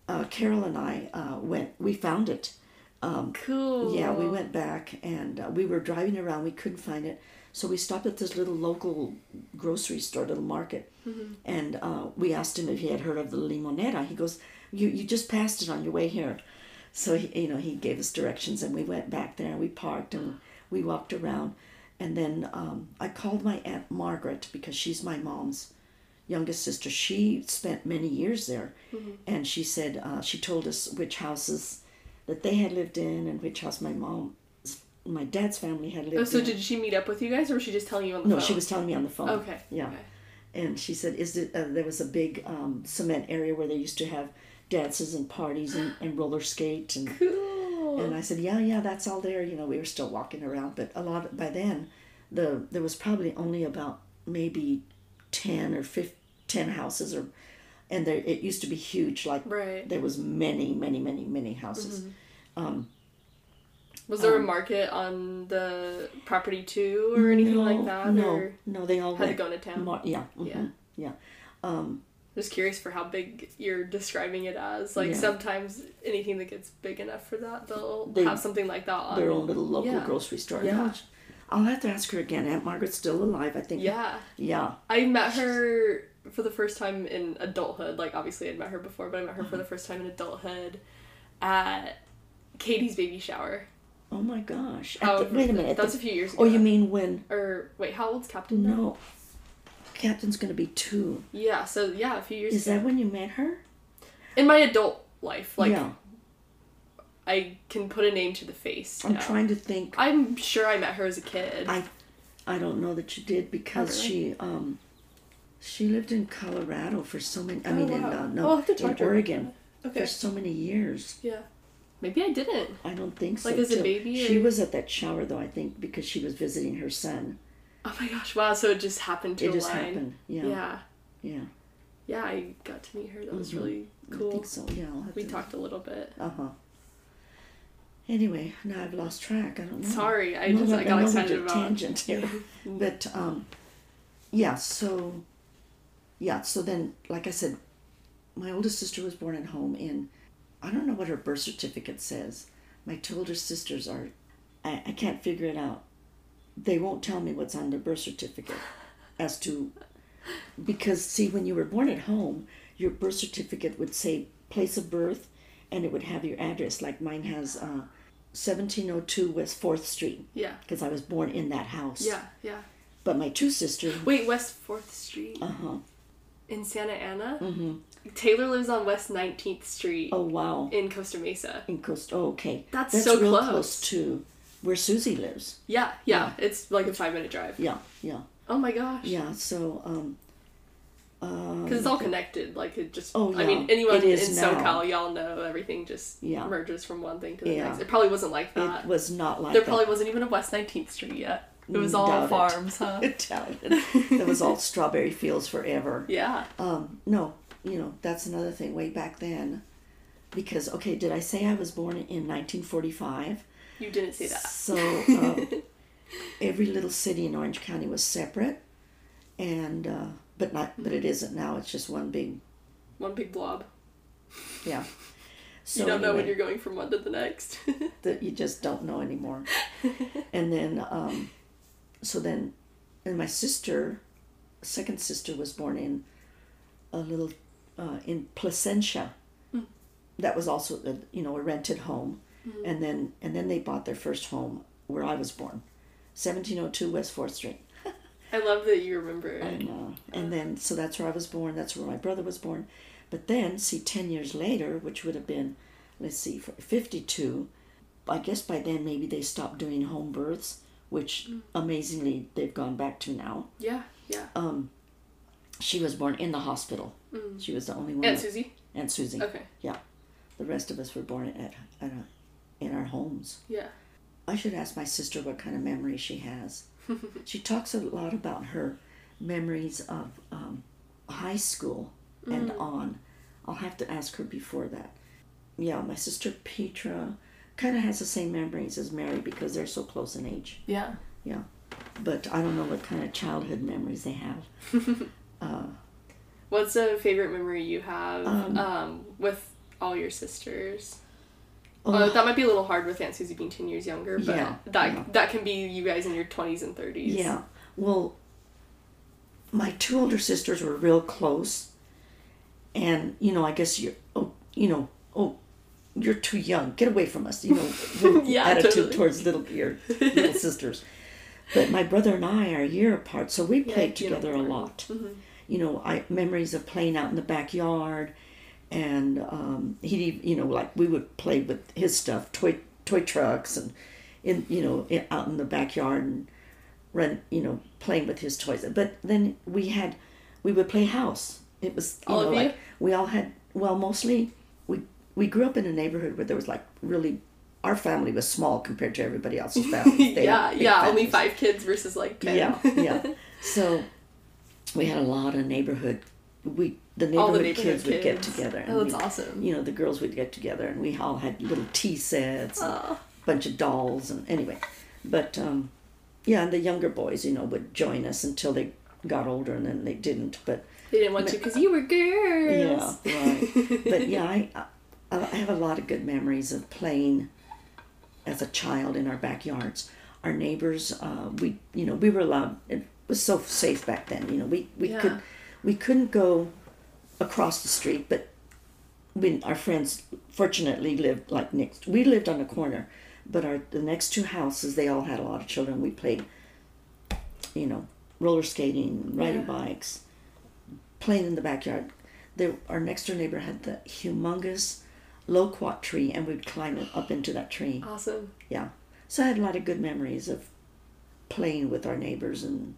uh, Carol and I uh, went... We found it. Um, cool. Yeah, we went back and uh, we were driving around. We couldn't find it. So we stopped at this little local grocery store, little market. Mm-hmm. And uh, we asked him if he had heard of the limoneta. He goes, you you just passed it on your way here. So, he, you know, he gave us directions and we went back there and we parked and... We walked around, and then um, I called my Aunt Margaret because she's my mom's youngest sister. She spent many years there, mm-hmm. and she said uh, she told us which houses that they had lived in and which house my mom, my dad's family had lived in. Oh, so in. Did she meet up with you guys, or was she just telling you on the no, phone? No, she was telling me on the phone. Okay. Yeah. Okay. And she said, "Is it, uh, there was a big um, cement area where they used to have dances and parties and, and roller skate and." Cool. And I said, yeah, yeah, that's all there. You know, we were still walking around. But a lot, of, by then, the there was probably only about maybe ten or fifteen, ten houses. or, And there it used to be huge. Like, right. There was many, many, many, many houses. Mm-hmm. Um, was there um, a market on the property, too, or anything no, like that? No, or no, they all had went, to go into town. Mar- yeah, mm-hmm, yeah, yeah, yeah. Um, Just curious for how big you're describing it as. Like, yeah. Sometimes anything that gets big enough for that, they'll they, have something like that on. Their own little local yeah. grocery store. Yeah. yeah. I'll have to ask her again. Aunt Margaret's still alive, I think. Yeah. Yeah. I met her for the first time in adulthood. Like, obviously I'd met her before, but I met her for the first time in adulthood at Katie's baby shower. Oh, my gosh. The, wait a minute. That was a few years ago. Oh, you mean when? Or, wait, how old's Captain now? No. Captain's going to be two. Yeah, so yeah, a few years Is ago. That when you met her? In my adult life, like, yeah. I can put a name to the face now. I'm trying to think. I'm sure I met her as a kid. I I don't know that you did because really? she um, she lived in Colorado for so many, I oh, mean, wow. in, uh, no, oh, in Oregon okay. for so many years. Yeah. Maybe I didn't. I don't think so. Like as a baby? She or... was at that shower, though, I think, because she was visiting her son. Oh my gosh, wow, so it just happened to align. It just line. happened, yeah. Yeah. Yeah. Yeah, I got to meet her. That was mm-hmm. really cool. I think so, yeah. I'll have we to... talked a little bit. Uh-huh. Anyway, now I've lost track. I don't know. Sorry, I no, just I got excited about... tangent here. But, um, yeah, so, yeah, so then, like I said, my oldest sister was born at home in, I don't know what her birth certificate says. My two older sisters are, I, I can't figure it out. They won't tell me what's on their birth certificate as to, because see, when you were born at home, your birth certificate would say place of birth and it would have your address. Like mine has uh, seventeen oh two West fourth Street. Yeah. Because I was born in that house. Yeah, yeah. But my two sisters. Wait, West fourth Street? Uh-huh. In Santa Ana? Mm-hmm. Taylor lives on West nineteenth Street. Oh, wow. In Costa Mesa. In Costa, oh, okay. That's, That's so real close. close to... Where Susie lives. Yeah, yeah, yeah. It's like a five-minute drive. Yeah, yeah. Oh, my gosh. Yeah, so... um Because um, it's all connected. Like, it just... Oh, yeah. I mean, anyone in now. SoCal, y'all know everything just yeah. merges from one thing to the yeah. next. It probably wasn't like that. It was not like there that. There probably wasn't even a West nineteenth Street yet. It was all Doubt farms, it. huh? Doubt it. It was all strawberry fields forever. Yeah. Um, no, you know, that's another thing way back then. Because, okay, did I say I was born in nineteen forty-five? You didn't say that. So uh, every little city in Orange County was separate, and uh, but not but it isn't now. It's just one big, one big blob. Yeah. So you don't anyway, know when you're going from one to the next. That you just don't know anymore. And then, um, so then, and my sister, second sister, was born in a little uh, in Placentia. Mm. That was also a, you know a rented home. Mm-hmm. And then and then they bought their first home where I was born, seventeen oh two West fourth Street. I love that you remember it. I know. And then, so that's where I was born. That's where my brother was born. But then, see, ten years later, which would have been, let's see, fifty-two, I guess by then maybe they stopped doing home births, which mm-hmm. amazingly they've gone back to now. Yeah, yeah. Um, she was born in the hospital. Mm-hmm. She was the only one. Aunt that, Susie? Aunt Susie. Okay. Yeah. The rest of us were born at, at a... in our homes. Yeah. I should ask my sister what kind of memory she has. She talks a lot about her memories of um, high school mm. and on. I'll have to ask her before that. Yeah, my sister Petra kind of has the same memories as Mary because they're so close in age. Yeah. Yeah. But I don't know what kind of childhood memories they have. uh, What's a favorite memory you have um, um, with all your sisters? Oh, uh, that might be a little hard with Aunt Susie being ten years younger, but yeah, that yeah. that can be you guys in your twenties and thirties. Yeah. Well, my two older sisters were real close. And, you know, I guess you're, oh, you know, oh, you're too young. Get away from us, you know, yeah, attitude totally. towards little, your little sisters. But my brother and I are a year apart, so we played yeah, together a lot. Mm-hmm. You know, I memories of playing out in the backyard, and um, he, you know, like we would play with his stuff, toy toy trucks, and in you know in, out in the backyard and run, you know, playing with his toys. But then we had, we would play house. It was you all know, of you? Like we all had. Well, mostly we we grew up in a neighborhood where there was like really. Our family was small compared to everybody else's family. They yeah, yeah, families. Only five kids versus like ten. Yeah, yeah. So we had a lot of neighborhood. We the neighborhood, the neighborhood kids, kids would get together. And oh, that's we, awesome. You know, the girls would get together, and we all had little tea sets, and oh. a bunch of dolls, and anyway. But um, yeah, and the younger boys, you know, would join us until they got older, and then they didn't. But they didn't want but, to because you were girls. Yeah, right. But yeah, I I have a lot of good memories of playing. As a child in our backyards, our neighbors, uh, we, you know, we were allowed, it was so safe back then, you know, we, we yeah. could, we couldn't go across the street, but we, our friends fortunately lived like next, we lived on a corner, but our, the next two houses, they all had a lot of children. We played, you know, roller skating, riding yeah. bikes, playing in the backyard. They, our next door neighbor had the humongous loquat tree, and we'd climb up into that tree. Awesome. Yeah. So I had a lot of good memories of playing with our neighbors and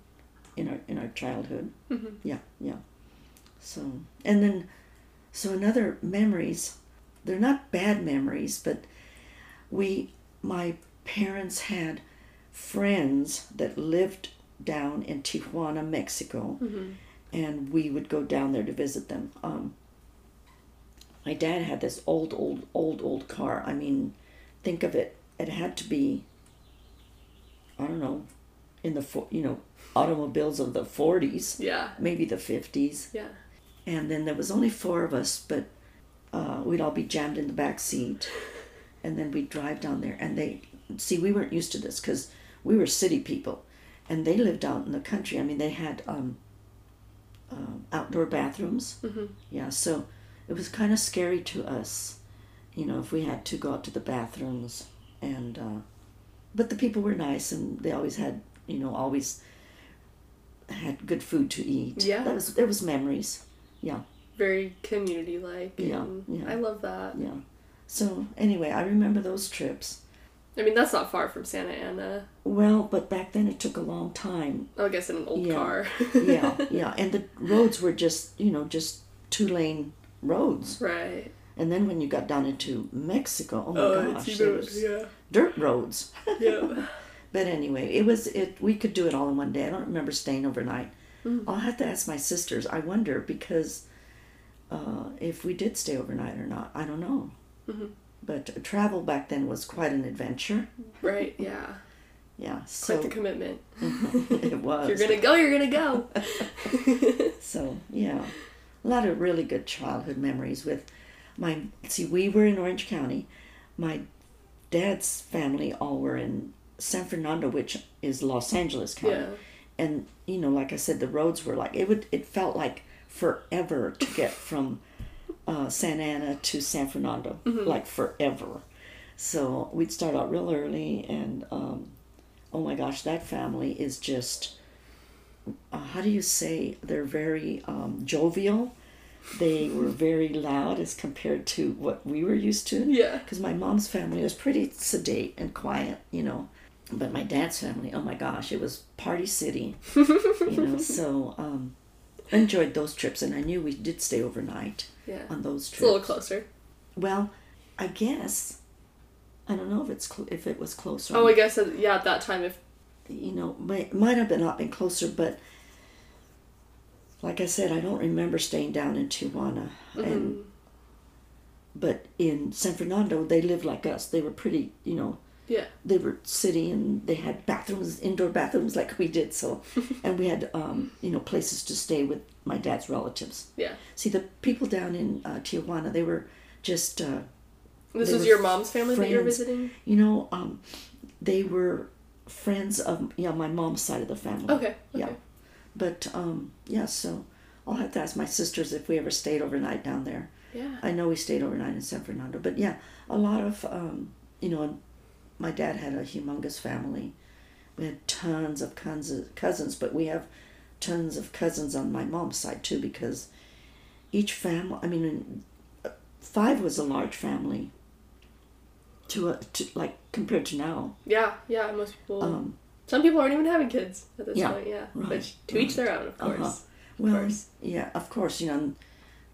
in our in our childhood. Mm-hmm. Yeah, yeah. So and then so another memories, they're not bad memories, but we my parents had friends that lived down in Tijuana, Mexico, mm-hmm. and we would go down there to visit them. Um, My dad had this old, old, old, old car. I mean, think of it. It had to be, I don't know, in the, you know, automobiles of the forties. Yeah. Maybe the fifties. Yeah. And then there was only four of us, but uh, we'd all be jammed in the back seat. And then we'd drive down there. And they, see, we weren't used to this because we were city people. And they lived out in the country. I mean, they had um, um, outdoor bathrooms. Mm-hmm. Yeah, so... It was kind of scary to us, you know, if we had to go out to the bathrooms. And, uh, but the people were nice, and they always had, you know, always had good food to eat. Yeah. That was, there was memories. Yeah. Very community-like. Yeah, yeah. I love that. Yeah. So, anyway, I remember those trips. I mean, that's not far from Santa Ana. Well, but back then it took a long time. Oh, I guess in an old yeah. car. yeah, yeah. And the roads were just, you know, just two-lane roads, right? And then when you got down into Mexico, oh my oh, gosh, there was yeah. dirt roads. Yeah. But anyway, it was it. We could do it all in one day. I don't remember staying overnight. Mm. I'll have to ask my sisters. I wonder because uh, if we did stay overnight or not, I don't know. Mm-hmm. But travel back then was quite an adventure. Right. Yeah. Yeah. So quite the commitment. It was. If you're gonna go. You're gonna go. So yeah. A lot of really good childhood memories with my, see, we were in Orange County. My dad's family all were in San Fernando, which is Los Angeles County. Yeah. And, you know, like I said, the roads were like, it would. It felt like forever to get from uh, Santa Ana to San Fernando, mm-hmm. like forever. So we'd start out real early and, um, oh my gosh, that family is just... Uh, how do you say, they're very um, jovial. They were very loud as compared to what we were used to. Yeah. Because my mom's family was pretty sedate and quiet, you know. But my dad's family, oh my gosh, it was party city. You know, so um, I enjoyed those trips. And I knew we did stay overnight yeah. on those trips. It's a little closer. Well, I guess, I don't know if it's cl- if it was closer. Oh, I guess, yeah, at that time, if you know, might, might have been, not been closer, but like I said, I don't remember staying down in Tijuana. Mm-hmm. And But in San Fernando, they lived like us. They were pretty, you know. Yeah. They were city, and they had bathrooms, indoor bathrooms like we did. So, and we had, um, you know, places to stay with my dad's relatives. Yeah. See, the people down in uh, Tijuana, they were just. Uh, this was your mom's family friends that you're visiting? You know, um, they were friends of yeah my mom's side of the family. Okay. okay. Yeah. But um, yeah, so I'll have to ask my sisters if we ever stayed overnight down there. Yeah. I know we stayed overnight in San Fernando, but yeah, a lot of um, you know. My dad had a humongous family. We had tons of cousins, but we have tons of cousins on my mom's side too, because each family, I mean, five was a large family to, a, to like compared to now. Yeah, yeah, most people, um, some people aren't even having kids at this yeah, point, yeah. Right, but to right. each their own, of course. Uh-huh. Well, of course. Yeah, of course, you know,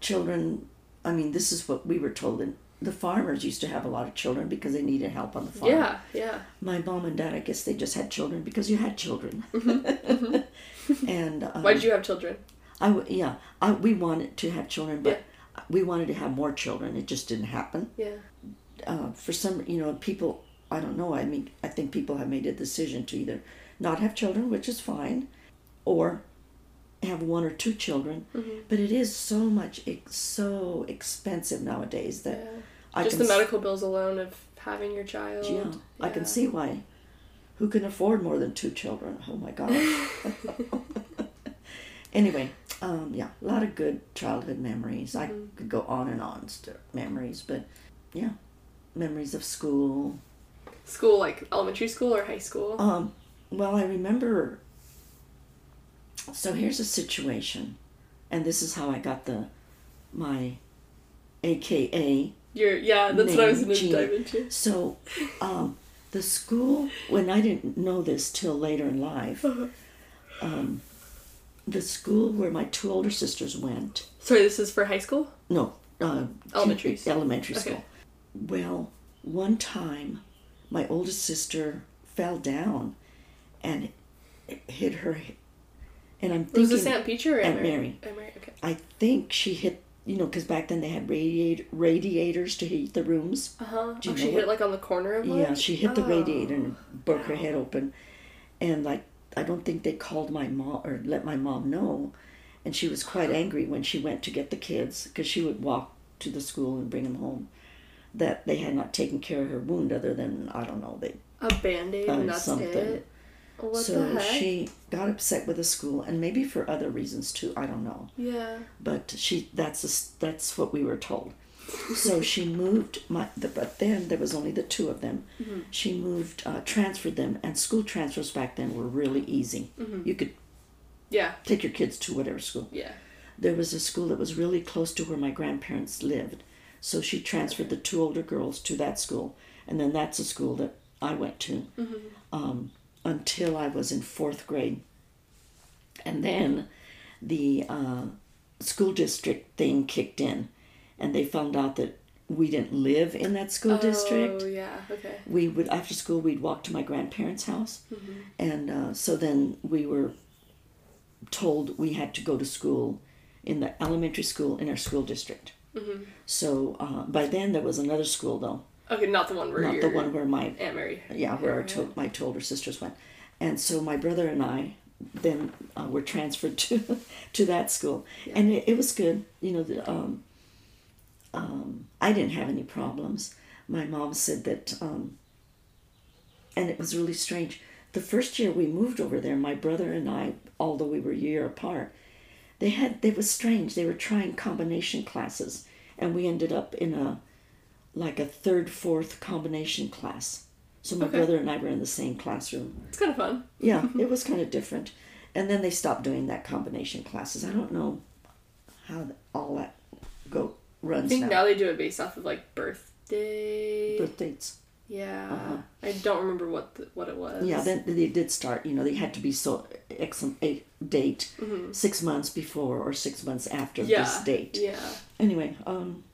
children, I mean, this is what we were told in the farmers used to have a lot of children because they needed help on the farm. Yeah, yeah. My mom and dad, I guess they just had children because you had children. Mm-hmm. Mm-hmm. And um, why did you have children? I w- yeah, I, we wanted to have children, but yeah. we wanted to have more children. It just didn't happen. Yeah. Uh, for some, you know, people, I don't know, I mean, I think people have made a decision to either not have children, which is fine, or have one or two children, mm-hmm. but it is so much, it's so expensive nowadays that yeah. I just can the medical s- bills alone of having your child. Yeah, yeah, I can see why. Who can afford more than two children? Oh my God. Anyway, um, yeah, a lot of good childhood memories. I mm-hmm. could go on and on to memories, but yeah, memories of school. School, like elementary school or high school? Um, well, I remember. So here's a situation, and this is how I got the, my, A K A. Your yeah, that's name, what I was going to dive into. So, um, the school, when I didn't know this till later in life, uh-huh. um, the school where my two older sisters went. Sorry, this is for high school? No, uh, elementary. Two, elementary school. Okay. Well, one time, my oldest sister fell down, and it hit her. And I'm thinking. Was this Aunt Petra or Aunt Mary? Aunt Mary, okay. I think she hit, you know, because back then they had radiator, radiators to heat the rooms. Uh huh. Oh, she hit like on the corner of one? Yeah, she hit oh. the radiator and broke wow. her head open. And like, I don't think they called my mom or let my mom know. And she was quite angry when she went to get the kids, because she would walk to the school and bring them home, that they had not taken care of her wound other than, I don't know, they. A band aid and that's something. It. What so she got upset with the school, and maybe for other reasons too, I don't know. Yeah. But she that's a, that's what we were told. So she moved my the, but then there was only the two of them. Mm-hmm. She moved uh, transferred them, and school transfers back then were really easy. Mm-hmm. You could yeah, take your kids to whatever school. Yeah. There was a school that was really close to where my grandparents lived. So she transferred okay. the two older girls to that school, and then that's a school that I went to. Mm-hmm. Um until I was in fourth grade. And then the uh, school district thing kicked in, and they found out that we didn't live in that school oh, district. Oh, yeah, okay. We would, after school, we'd walk to my grandparents' house, mm-hmm. and uh, so then we were told we had to go to school in the elementary school in our school district. Mm-hmm. So uh, by then there was another school, though. Okay, not the one where not the one where my Aunt Mary. Yeah, where our to, my two older sisters went, and so my brother and I then uh, were transferred to to that school, yeah. and it, it was good. You know, the, um, um, I didn't have any problems. My mom said that, um, and it was really strange. The first year we moved over there, my brother and I, although we were a year apart, they had they was strange. They were trying combination classes, and we ended up in a. like a third, fourth combination class. So my okay. brother and I were in the same classroom. It's kind of fun. Yeah, it was kind of different. And then they stopped doing that combination classes. I don't know how all that go runs I think now. now they do it based off of like birthday... Birth dates. Yeah. Uh-huh. I don't remember what the, what it was. Yeah, then they did start, you know, they had to be so X date mm-hmm. six months before or six months after yeah. this date. Yeah. Anyway, um...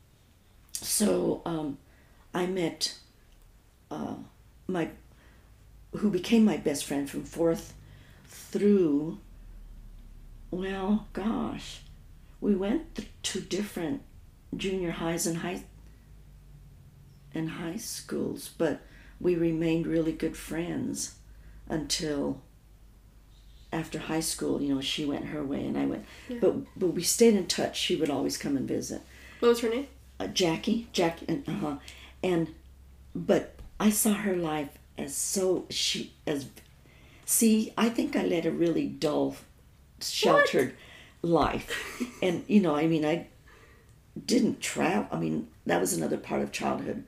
So um, I met uh, my, who became my best friend from fourth through, well, gosh, we went th- to different junior highs and high in high schools, but we remained really good friends until after high school. You know, she went her way and I went. Yeah. But but we stayed in touch. She would always come and visit. What was her name? Uh, Jackie. Jackie. And, uh-huh. And, but I saw her life as so, she, as, see, I think I led a really dull, sheltered what? life. And, you know, I mean, I didn't travel. I mean, that was another part of childhood.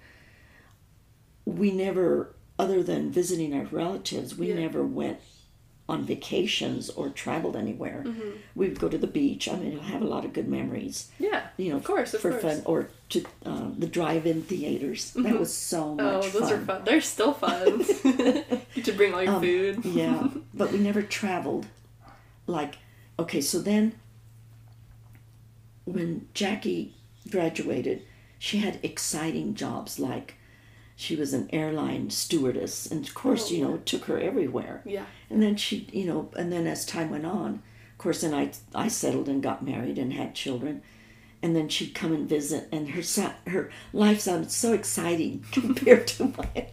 We never, other than visiting our relatives, we yeah. never went on vacations or traveled anywhere. Mm-hmm. We'd go to the beach. I mean, I have a lot of good memories. Yeah, you know, of course, of for course. fun, or to uh, the drive-in theaters. Mm-hmm. That was so much fun. Oh, those fun. are fun. They're still fun. To bring all your um, food. Yeah, but we never traveled. Like, okay, so then when Jackie graduated, she had exciting jobs like. She was an airline stewardess, and of course, oh, you know, it took her everywhere. Yeah. And then she, you know, and then as time went on, of course, and I, I settled and got married and had children, and then she'd come and visit, and her her life sounded so exciting compared to mine.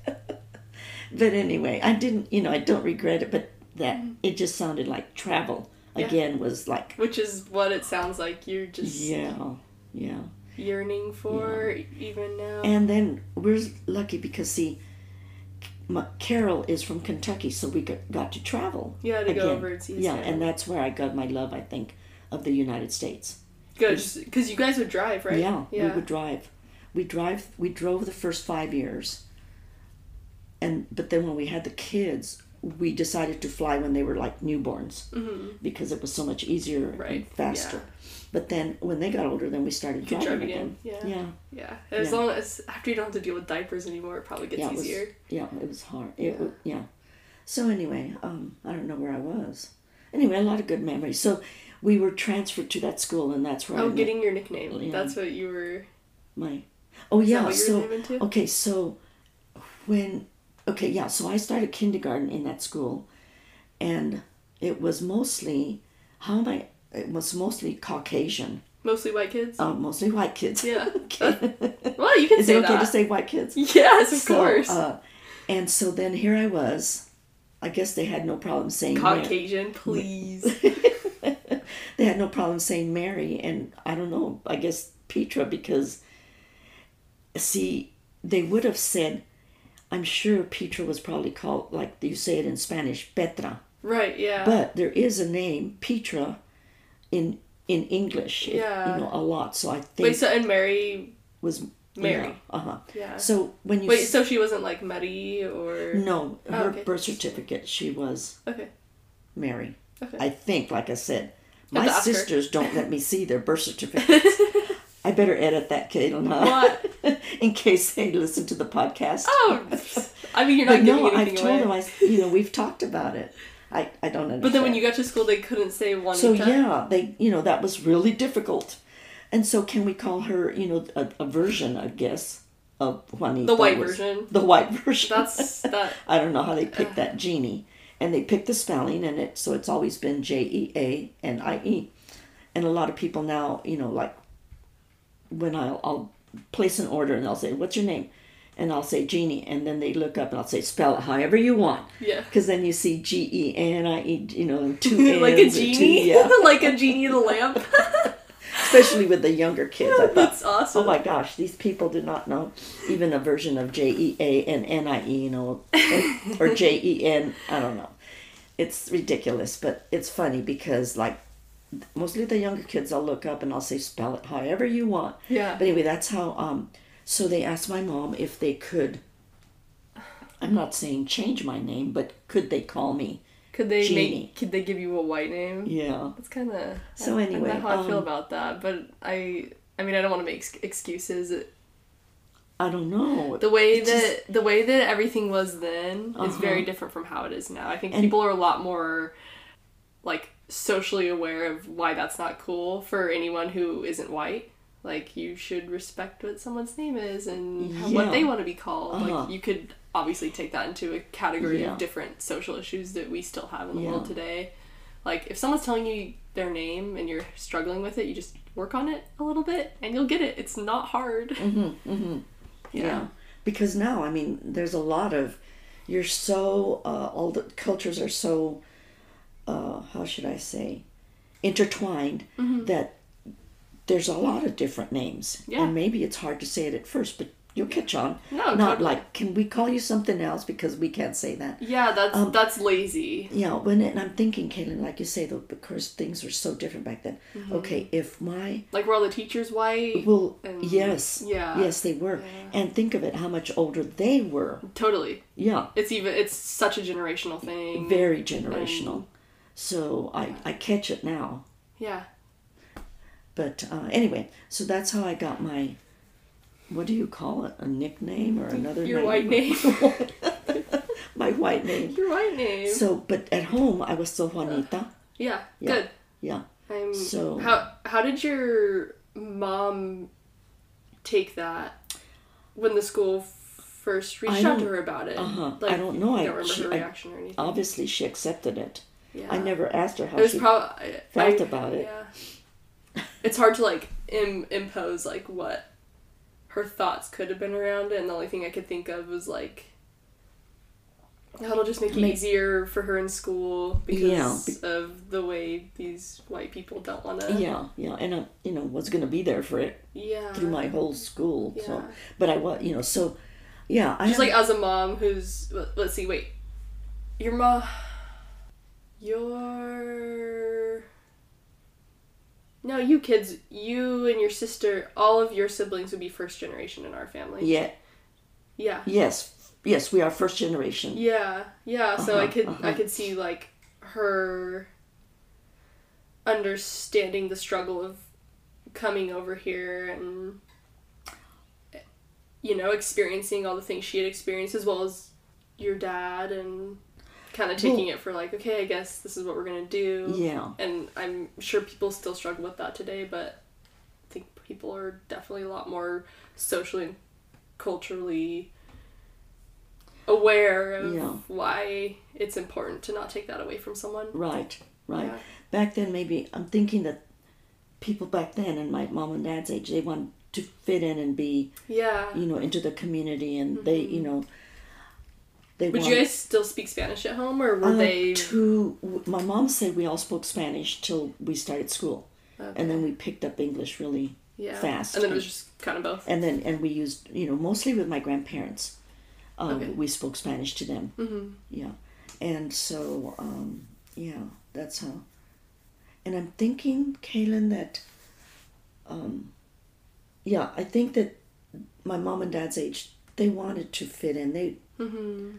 But anyway, I didn't, you know, I don't regret it, but that mm-hmm. it just sounded like travel yeah. again was like. Which is what it sounds like. You're just. Yeah. Yeah. Yearning for yeah. even now. And then we're lucky because see, my, Carol is from Kentucky, so we got, got to travel. Yeah, to go over and see. Yeah, and that's where I got my love, I think, of the United States. Good, because you guys would drive, right? Yeah, yeah, we would drive. We drive. We drove the first five years, and but then when we had the kids, we decided to fly when they were like newborns mm-hmm. because it was so much easier right. and faster. Yeah. But then, when they got older, then we started driving, driving again. again. Yeah. Yeah. yeah. As yeah. long as, after you don't have to deal with diapers anymore, it probably gets yeah, it was, easier. Yeah, it was hard. It yeah. Was, yeah. So anyway, um, I don't know where I was. Anyway, a lot of good memories. So we were transferred to that school, and that's where oh, I Oh, getting met, your nickname. Yeah. That's what you were... My... Oh, is yeah. That what you were so, into? Okay, so when... Okay, yeah. So I started kindergarten in that school, and it was mostly... How am I... It was mostly Caucasian. Mostly white kids? Oh, uh, mostly white kids. Yeah. Okay. Well, you can Is say that. Is it okay that. to say white kids? Yes, of so, course. Uh, and so then here I was. I guess they had no problem saying... Caucasian, Mary. Please. They had no problem saying Mary. And I don't know, I guess Petra, because... See, they would have said... I'm sure Petra was probably called, like you say it in Spanish, Petra. Right, yeah. But there is a name, Petra... In in English, yeah. It, you know, a lot. So I think. Wait, so and Mary was Mary. You know, uh huh. Yeah. So when you wait, s- so she wasn't like Mary or no, her oh, okay. birth certificate. She was okay. Mary, okay. I think. Like I said, my sisters don't let me see their birth certificates. I better edit that, Kaylin. Huh? What? In case they listen to the podcast. Oh, I mean, you're not but giving no, anything I've away. No, I've told them. I, you know, we've talked about it. I, I don't understand. But then when you got to school, they couldn't say Juanita. So yeah, they you know that was really difficult, and so can we call her you know a, a version I guess of Juanita? The white was, version. The white version. That's that. I don't know how they picked uh, that Jeannie, and they picked the spelling, and it so it's always been J E A and I E, and a lot of people now you know like when I'll, I'll place an order and I'll say what's your name. And I'll say Jeannie, and then they look up, and I'll say, spell it however you want. Yeah. Because then you see G E N I E, you know, two like N's. Like a genie? Two, yeah. Like a genie in a lamp? Especially with the younger kids. Yeah, I thought, that's awesome. Oh, my gosh, these people do not know even a version of J E A and N I E, you know, or, or J E N, I don't know. It's ridiculous, but it's funny because, like, mostly the younger kids, I'll look up, and I'll say, spell it however you want. Yeah. But anyway, that's how... um. So they asked my mom if they could, I'm not saying change my name, but could they call me Could they Jeannie? Make, could they give you a white name? Yeah. That's kind of, so I, anyway, I don't know how um, I feel about that, but I, I mean, I don't want to make ex- excuses. I don't know. The way it that, just, the way that everything was then uh-huh. is very different from how it is now. I think and, people are a lot more, like, socially aware of why that's not cool for anyone who isn't white. Like, you should respect what someone's name is and how, yeah. what they want to be called. Uh-huh. Like, you could obviously take that into a category yeah. of different social issues that we still have in the yeah. world today. Like, if someone's telling you their name and you're struggling with it, you just work on it a little bit and you'll get it. It's not hard. Mm-hmm, mm-hmm. Yeah. yeah. Because now, I mean, there's a lot of, you're so, uh, all the cultures are so, uh, how should I say, intertwined, mm-hmm. that there's a lot of different names. Yeah. And maybe it's hard to say it at first, but you'll catch on. No, Not totally. Like, can we call you something else because we can't say that. Yeah, that's um, that's lazy. Yeah, when it, and I'm thinking, Kaylin, like you say, though, because things were so different back then. Mm-hmm. Okay, if my... Like, were all the teachers white? Well, and, yes. Yeah. Yes, they were. Yeah. And think of it, how much older they were. Totally. Yeah. It's even, it's such a generational thing. Very generational. And, so yeah. I, I catch it now. Yeah. But uh, anyway, so that's how I got my... What do you call it? A nickname or another Your name? Your white name. My white name. Your white name. So, but at home, I was still Juanita. Uh, yeah, yeah, good. Yeah. I'm, so how how did your mom take that when the school first reached out to her about it? Uh-huh. Like, I don't know. I don't remember she, her reaction I, or anything. Obviously, she accepted it. Yeah. I never asked her how it was she prob- felt I, about it. Yeah. It's hard to like im- impose like what. Her thoughts could have been around it, and the only thing I could think of was, like, that'll just make it easier for her in school because yeah. of the way these white people don't want to... Yeah, yeah, and I, you know, was going to be there for it yeah. through my whole school, yeah. so... But I was, you know, so, yeah. I just, like, as a mom who's... Let's see, wait. Your mom... Your... No, you kids, you and your sister, all of your siblings would be first generation in our family. Yeah. Yeah. Yes. Yes, we are first generation. Yeah. Yeah, so uh-huh, I could uh-huh. I could see like her understanding the struggle of coming over here and you know, experiencing all the things she had experienced as well as your dad and kind of taking well, it for like, okay, I guess this is what we're going to do. Yeah. And I'm sure people still struggle with that today, but I think people are definitely a lot more socially and culturally aware of yeah. why it's important to not take that away from someone. Right, right. Yeah. Back then, maybe, I'm thinking that people back then in my mom and dad's age, they wanted to fit in and be, yeah. you know, into the community and mm-hmm. they, you know... They Would wanted. You guys still speak Spanish at home, or were uh, they... Two, my mom said we all spoke Spanish till we started school. Okay. And then we picked up English really yeah. fast. And then it was just kind of both. And then and we used, you know, mostly with my grandparents. Um, okay. We spoke Spanish to them. Mm-hmm. Yeah. And so, um, yeah, that's how... And I'm thinking, Kaylin, that... Um, yeah, I think that my mom and dad's age, they wanted to fit in. They... Mm-hmm.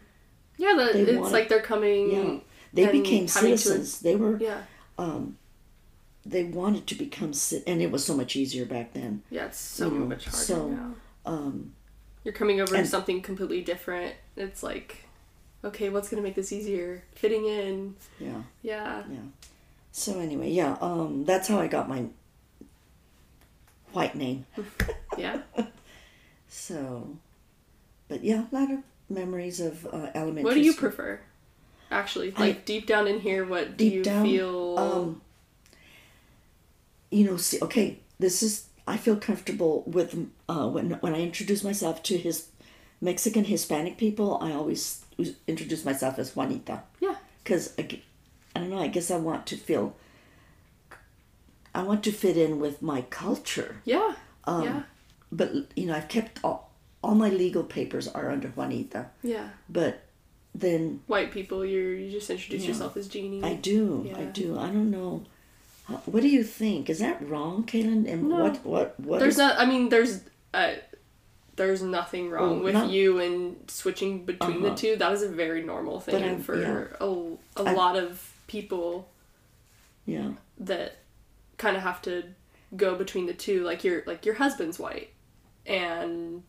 Yeah, the, it's wanted, like they're coming. Yeah, they became citizens. To, they were. Yeah. Um, they wanted to become citizens, and it was so much easier back then. Yeah, it's so you know, much harder so, now. Um, You're coming over and, to something completely different. It's like, okay, what's going to make this easier? Fitting in. Yeah. Yeah. Yeah. So anyway, yeah, um, that's how I got my white name. Yeah. So, but yeah, a lot of. Memories of uh, elementary school. What do you school. Prefer? Actually, like I, deep down in here, what do you down, feel? Um, you know, see, okay, this is, I feel comfortable with, uh, when when I introduce myself to his Mexican Hispanic people, I always introduce myself as Juanita. Yeah. Because, I, I don't know, I guess I want to feel, I want to fit in with my culture. Yeah, um, yeah. But, you know, I've kept all, All my legal papers are under Juanita. Yeah. But then... White people, you're, you just introduce yeah, yourself as Jeannie. I do. Yeah. I do. I don't know. What do you think? Is that wrong, Kaylin? And no. What, what, what there's is... not... I mean, there's... Uh, there's nothing wrong well, with not... you and switching between uh-huh. the two. That is a very normal thing for yeah. a, a lot of people Yeah. that kind of have to go between the two. Like, your, like your husband's white. And...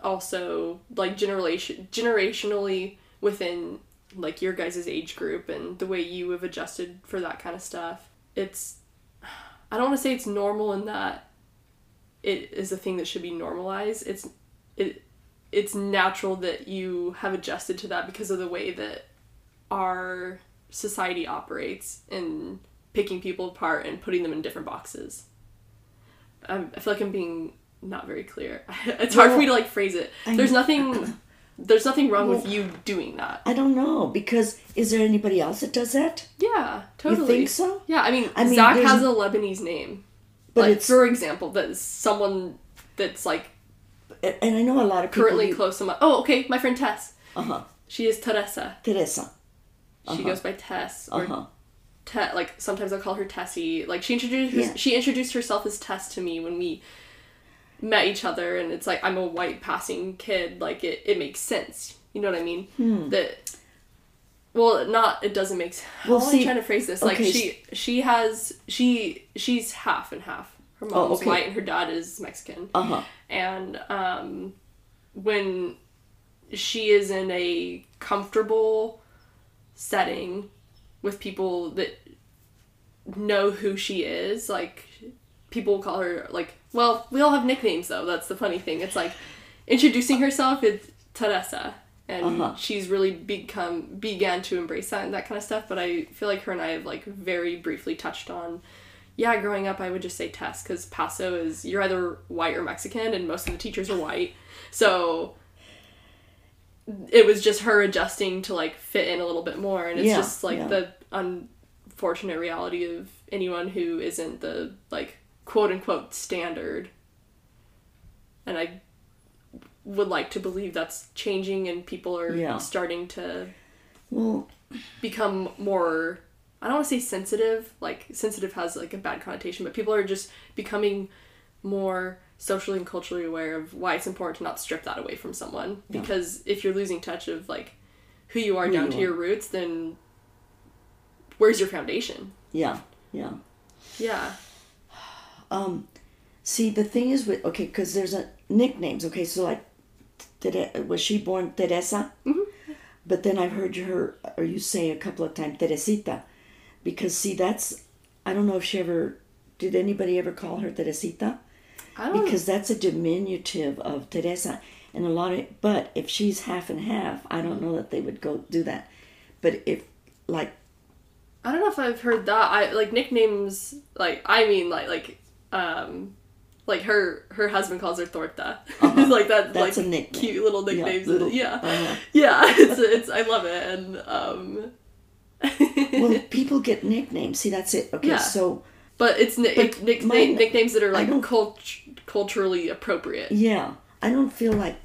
also like generation generationally within like your guys' age group and the way you have adjusted for that kind of stuff, it's I don't want to say it's normal in that it is a thing that should be normalized. It's it it's natural that you have adjusted to that because of the way that our society operates in picking people apart and putting them in different boxes. I, I feel like I'm being not very clear. It's well, hard for me to like phrase it. I there's know. nothing there's nothing wrong well, with you doing that. I don't know, because is there anybody else that does that? Yeah, totally. You think so? Yeah, I mean, I mean Zach has a Lebanese name. But like, it's, for example, that's someone that's like and I know a lot of people currently who, close to my Oh, okay, my friend Tess. Uh-huh. She is Teresa. Teresa. Uh-huh. She goes by Tess or uh-huh. Te- like sometimes I'll call her Tessie. Like she introduced her, yeah. she introduced herself as Tess to me when we met each other, and it's like I'm a white passing kid, like it, it makes sense. You know what I mean? Hmm. That well not it doesn't make sense. Well, how am I trying to phrase this? Okay. Like she she has she she's half and half. Her mom's oh, okay. white and her dad is Mexican. Uh-huh. And um when she is in a comfortable setting with people that know who she is, like people will call her like well, we all have nicknames, though. That's the funny thing. It's like, introducing herself, it's Teresa. And uh-huh. she's really become, began to embrace that and that kind of stuff. But I feel like her and I have, like, very briefly touched on, yeah, growing up, I would just say Tess. Because Paso is, you're either white or Mexican, and most of the teachers are white. So, it was just her adjusting to, like, fit in a little bit more. And it's yeah, just, like, yeah. the unfortunate reality of anyone who isn't the, like, quote-unquote standard, and I would like to believe that's changing and people are yeah. starting to well, become more, I don't want to say sensitive, like sensitive has like a bad connotation, but people are just becoming more socially and culturally aware of why it's important to not strip that away from someone, yeah. because if you're losing touch of like who you are who down you to are. your roots, then where's your foundation? Yeah, yeah. Yeah. Um, see, the thing is with, okay, because there's a nicknames, okay, so like, Tere, was she born Teresa? Mm-hmm. But then I've heard her, or you say a couple of times, Teresita, because see, that's, I don't know if she ever, did anybody ever call her Teresita? I don't Because that's a diminutive of Teresa, and a lot of, but if she's half and half, I don't know that they would go do that, but if, like. I don't know if I've heard that, I, like, nicknames, like, I mean, like, like. Um, like her, her husband calls her Torta. Uh-huh. like that, That's like a nickname. Cute little nicknames. Yeah, little, yeah. Uh-huh. yeah. It's, it's. I love it. And um, well, people get nicknames. See, that's it. Okay, yeah. so but it's ni- but nick- my, nicknames that are like cult- culturally appropriate. Yeah, I don't feel like,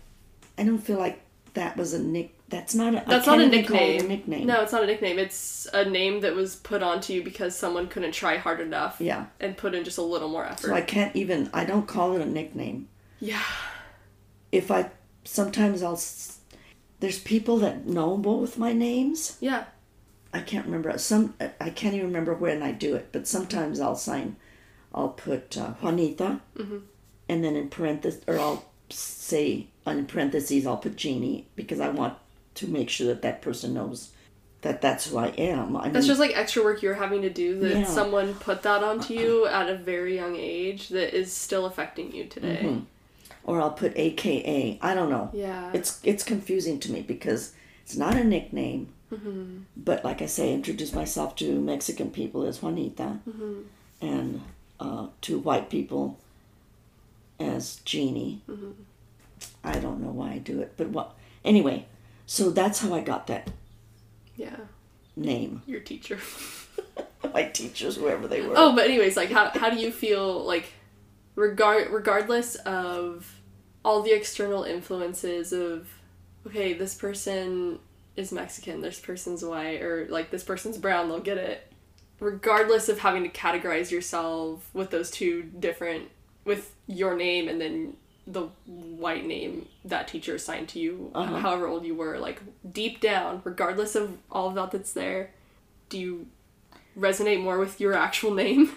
I don't feel like that was a nick. That's not a. That's not a nickname. a nickname. No, it's not a nickname. It's a name that was put onto you because someone couldn't try hard enough. Yeah. And put in just a little more effort. So I can't even. I don't call it a nickname. Yeah. If I sometimes I'll. There's people that know both my names. Yeah. I can't remember some. I can't even remember when I do it. But sometimes I'll sign. I'll put uh, Juanita. Mm-hmm. And then in parentheses, or I'll say in parentheses, I'll put Jeannie because I want. To make sure that that person knows that that's who I am. I mean, that's just like extra work you're having to do that yeah. someone put that onto you at a very young age that is still affecting you today. Mm-hmm. Or I'll put A K A. I don't know. Yeah. It's it's confusing to me because it's not a nickname. Mm-hmm. But like I say, I introduced myself to Mexican people as Juanita mm-hmm. and uh, to white people as Jeannie. Mm-hmm. I don't know why I do it. But what, anyway... So that's how I got that yeah. name. Your teacher. My teachers, whoever they were. Oh, but anyways, like, how how do you feel, like, regard regardless of all the external influences of, okay, this person is Mexican, this person's white, or, like, this person's brown, they'll get it. Regardless of having to categorize yourself with those two different, with your name and then... the white name that teacher assigned to you, uh-huh. however old you were, like, deep down, regardless of all of that that's there, do you resonate more with your actual name?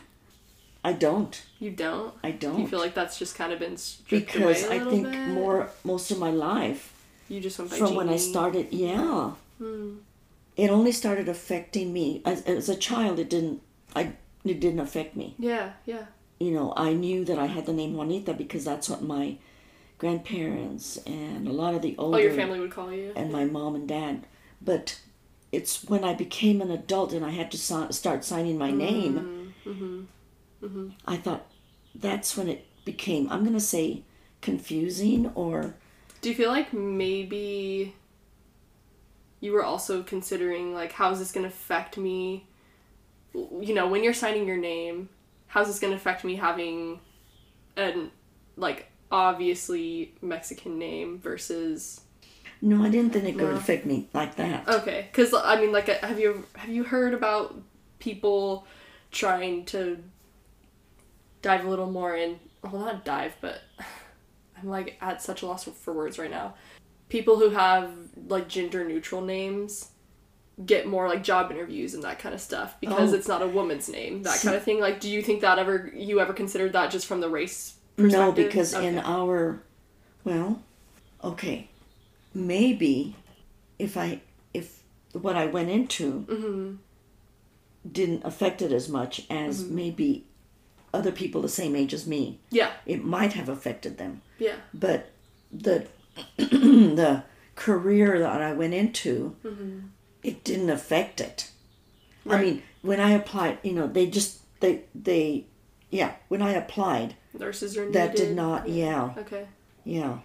I don't. You don't? I don't. Do you feel like that's just kind of been stripped because away a little bit? Because I think more, most of my life... You just went by From Jeannie. When I started, yeah. Hmm. It only started affecting me. As, as a child, it didn't, I, it didn't affect me. Yeah, yeah. You know, I knew that I had the name Juanita because that's what my grandparents and a lot of the older... Oh, your family would call you? And my mom and dad. But it's when I became an adult and I had to so- start signing my mm-hmm. name, mm-hmm. Mm-hmm. I thought that's when it became, I'm going to say confusing or... Do you feel like maybe you were also considering, like, how is this going to affect me? You know, when you're signing your name, how is this going to affect me having an, like, obviously Mexican name versus... No, I didn't think it no. would affect me like that. Okay, because, I mean, like, have you have you heard about people trying to dive a little more in... Well, not dive, but... I'm, like, at such a loss for words right now. People who have, like, gender-neutral names get more, like, job interviews and that kind of stuff because oh. it's not a woman's name, that so, kind of thing. Like, do you think that ever, you ever considered that just from the race perspective? No, because okay. in our, well, okay, maybe if I, if what I went into mm-hmm. didn't affect it as much as mm-hmm. maybe other people the same age as me. Yeah. It might have affected them. Yeah. But the the career that I went into, mm-hmm. it didn't affect it. Right. I mean, when I applied, you know, they just, they, they yeah, when I applied. Nurses are needed. That did not, yeah. Okay. Yeah.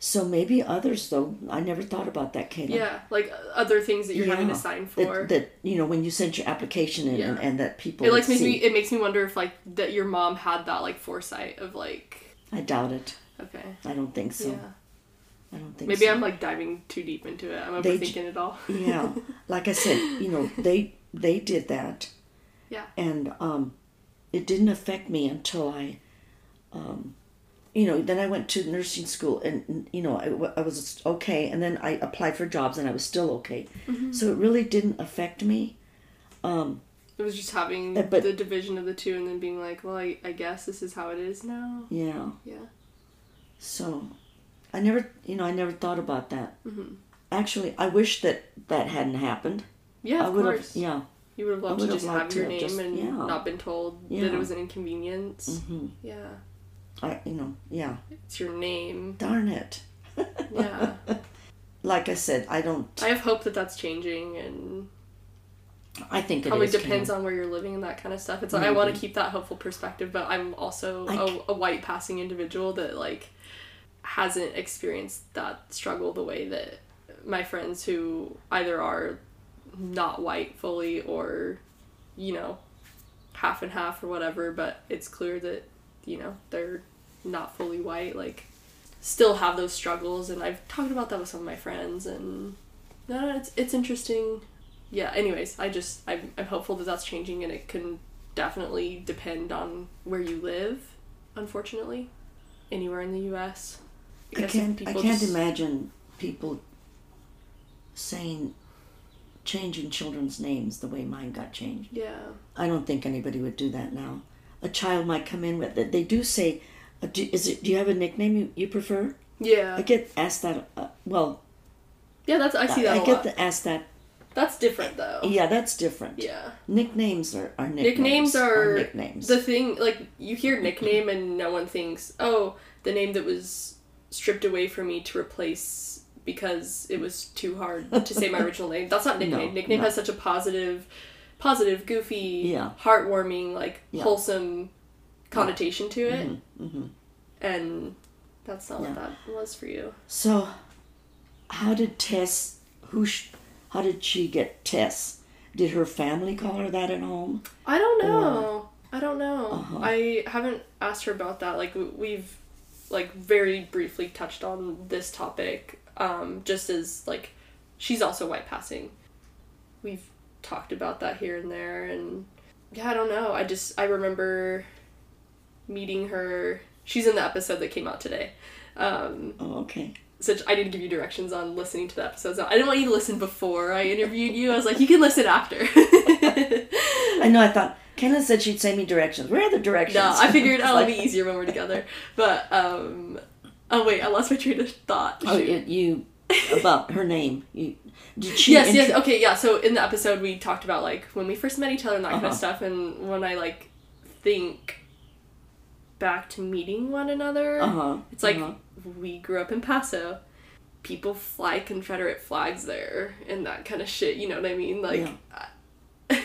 So maybe others, though, I never thought about that, Kaylin. Yeah, like other things that you're yeah. having to sign for. That, that, you know, when you sent your application in yeah. and, and that people it like makes see. me, it makes me wonder if, like, that your mom had that, like, foresight of, like... I doubt it. Okay. I don't think so. Yeah. I don't think Maybe so. Maybe I'm, like, diving too deep into it. I'm they overthinking d- it all. Yeah. Like I said, you know, they they did that. Yeah. And um, it didn't affect me until I, um, you know, then I went to nursing school and, you know, I, I was okay. And then I applied for jobs and I was still okay. Mm-hmm. So it really didn't affect me. Um, it was just having uh, but, the division of the two and then being like, well, I, I guess this is how it is now. Yeah. Yeah. So, I never, you know, I never thought about that. Mm-hmm. Actually, I wish that that hadn't happened. Yeah, I of course. Have, yeah. You would have loved to just have your name just, and yeah. not been told yeah. that it was an inconvenience. Mm-hmm. Yeah. I, you know, yeah. It's your name. Darn it. Yeah. Like I said, I don't... I have hope that that's changing and... I think it probably is, depends on where you're living and that kind of stuff. It's like, I want to keep that hopeful perspective, but I'm also a, a white passing individual that, like, hasn't experienced that struggle the way that my friends who either are not white fully or, you know, half and half or whatever, but it's clear that, you know, they're not fully white, like, still have those struggles, and I've talked about that with some of my friends, and no, no, it's it's interesting. Yeah, anyways, I just, I'm, I'm hopeful that that's changing, and it can definitely depend on where you live, unfortunately, anywhere in the U S I, I can't, I can't just... imagine people saying, changing children's names the way mine got changed. Yeah. I don't think anybody would do that now. A child might come in with it. They do say, do, is it, do you have a nickname you, you prefer? Yeah. I get asked that, uh, well. Yeah, that's, I see that I, a I get lot. asked that. That's different, though. Yeah, that's different. Yeah. Nicknames are, are nicknames. Nicknames are, are nicknames. The thing, like, you hear nickname and no one thinks, oh, the name that was stripped away from me to replace because it was too hard to say my original name. That's not nickname. No, nickname no. has such a positive, positive, goofy, yeah. heartwarming, like, yeah. wholesome connotation yeah. to it. Mm-hmm. Mm-hmm. And that's not yeah. what that was for you. So, how did Tess, who... Sh- How did she get Tess? Did her family call her that at home? I don't know. Or... I don't know. Uh-huh. I haven't asked her about that. Like, we've, like, very briefly touched on this topic. Um, just as, like, she's also white passing. We've talked about that here and there. And, yeah, I don't know. I just, I remember meeting her. She's in the episode that came out today. Um, oh, okay. So I didn't give you directions on listening to the episodes. I didn't want you to listen before I interviewed you. I was like, you can listen after. I know, I thought, Kaylin said she'd send me directions. Where are the directions? No, I figured, oh, it'll be easier when we're together. But, um, oh wait, I lost my train of thought. Oh, you, you about her name. You, did she Yes, intro- yes, okay, yeah. So in the episode we talked about, like, when we first met each other and that uh-huh. kind of stuff. And when I, like, think back to meeting one another, uh-huh. it's like... Uh-huh. We grew up in Paso. People fly Confederate flags there and that kind of shit, you know what I mean? Like, yeah. I,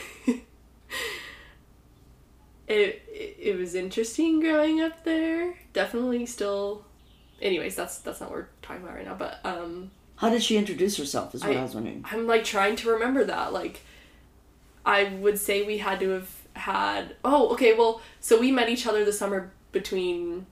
it, it it was interesting growing up there. Definitely still anyways, that's that's not what we're talking about right now. But um, how did she introduce herself? Is what I, I was wondering. I'm like trying to remember that. Like, I would say we had to have had. Oh, okay. Well, so we met each other the summer between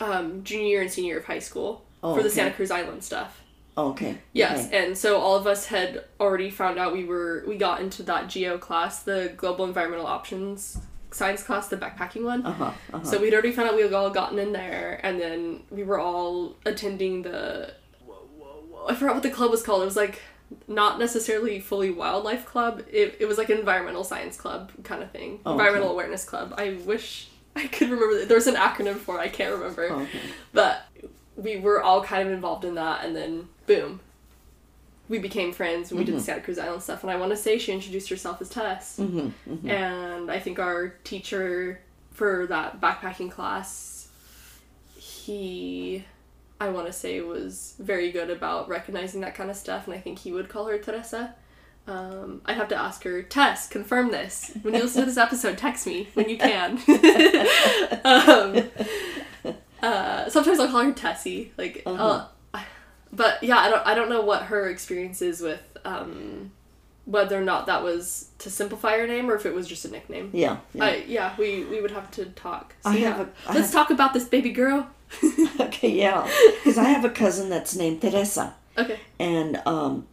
um, junior year and senior year of high school oh, for the okay. Santa Cruz Island stuff. Oh, okay. Yes, okay. And so all of us had already found out we were, we got into that geo class, the Global Environmental Options Science class, the backpacking one. Uh-huh, uh-huh. So we'd already found out we had all gotten in there, and then we were all attending the, whoa, whoa, whoa, I forgot what the club was called. It was like, not necessarily fully wildlife club. It it was like an environmental science club kind of thing. Oh, environmental okay. awareness club. I wish I could remember that. There's an acronym for it. I can't remember. Oh, okay. But we were all kind of involved in that, and then boom, we became friends, and we mm-hmm. did the Santa Cruz Island stuff, and I want to say she introduced herself as Tess, mm-hmm, mm-hmm. and I think our teacher for that backpacking class, he, I want to say, was very good about recognizing that kind of stuff, and I think he would call her Teresa. Um, I'd have to ask her, Tess, confirm this. When you listen to this episode, text me when you can. um, uh, sometimes I'll call her Tessie, like, uh-huh. I'll, But yeah, I don't I don't know what her experience is with um, whether or not that was to simplify her name or if it was just a nickname. Yeah. Yeah, I, yeah we, we would have to talk. So I yeah, have a, I let's have... talk about this baby girl. Okay, yeah. Because I have a cousin that's named Teresa. Okay. And um,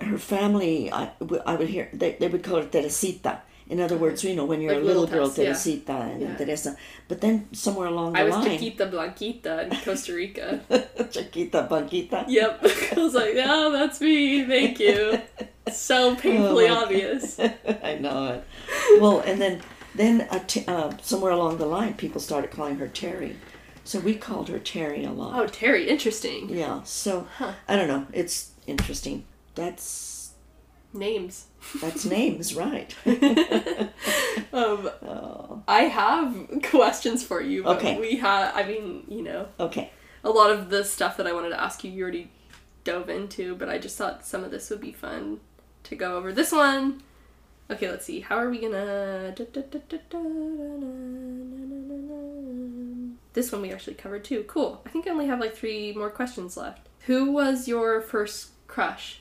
her family, I, I would hear, they, they would call her Teresita. In other words, you know, when you're like a little, little girl, Tess, Teresita yeah. and yeah. Teresa. But then somewhere along the I was line... Chiquita Blanquita in Costa Rica. Chiquita Blanquita? Yep. I was like, oh, that's me. Thank you. So painfully oh obvious. God. I know it. Well, and then then uh, t- uh, somewhere along the line, people started calling her Terry. So we called her Terry a lot. Oh, Terry. Interesting. Yeah. So, huh. I don't know. It's interesting. That's... Names. That's names, right. um, oh. I have questions for you, but okay. we have, I mean, you know. Okay. A lot of the stuff that I wanted to ask you, you already dove into, but I just thought some of this would be fun to go over. This one, okay, let's see. How are we gonna... This one we actually covered too. Cool. I think I only have like three more questions left. Who was your first crush?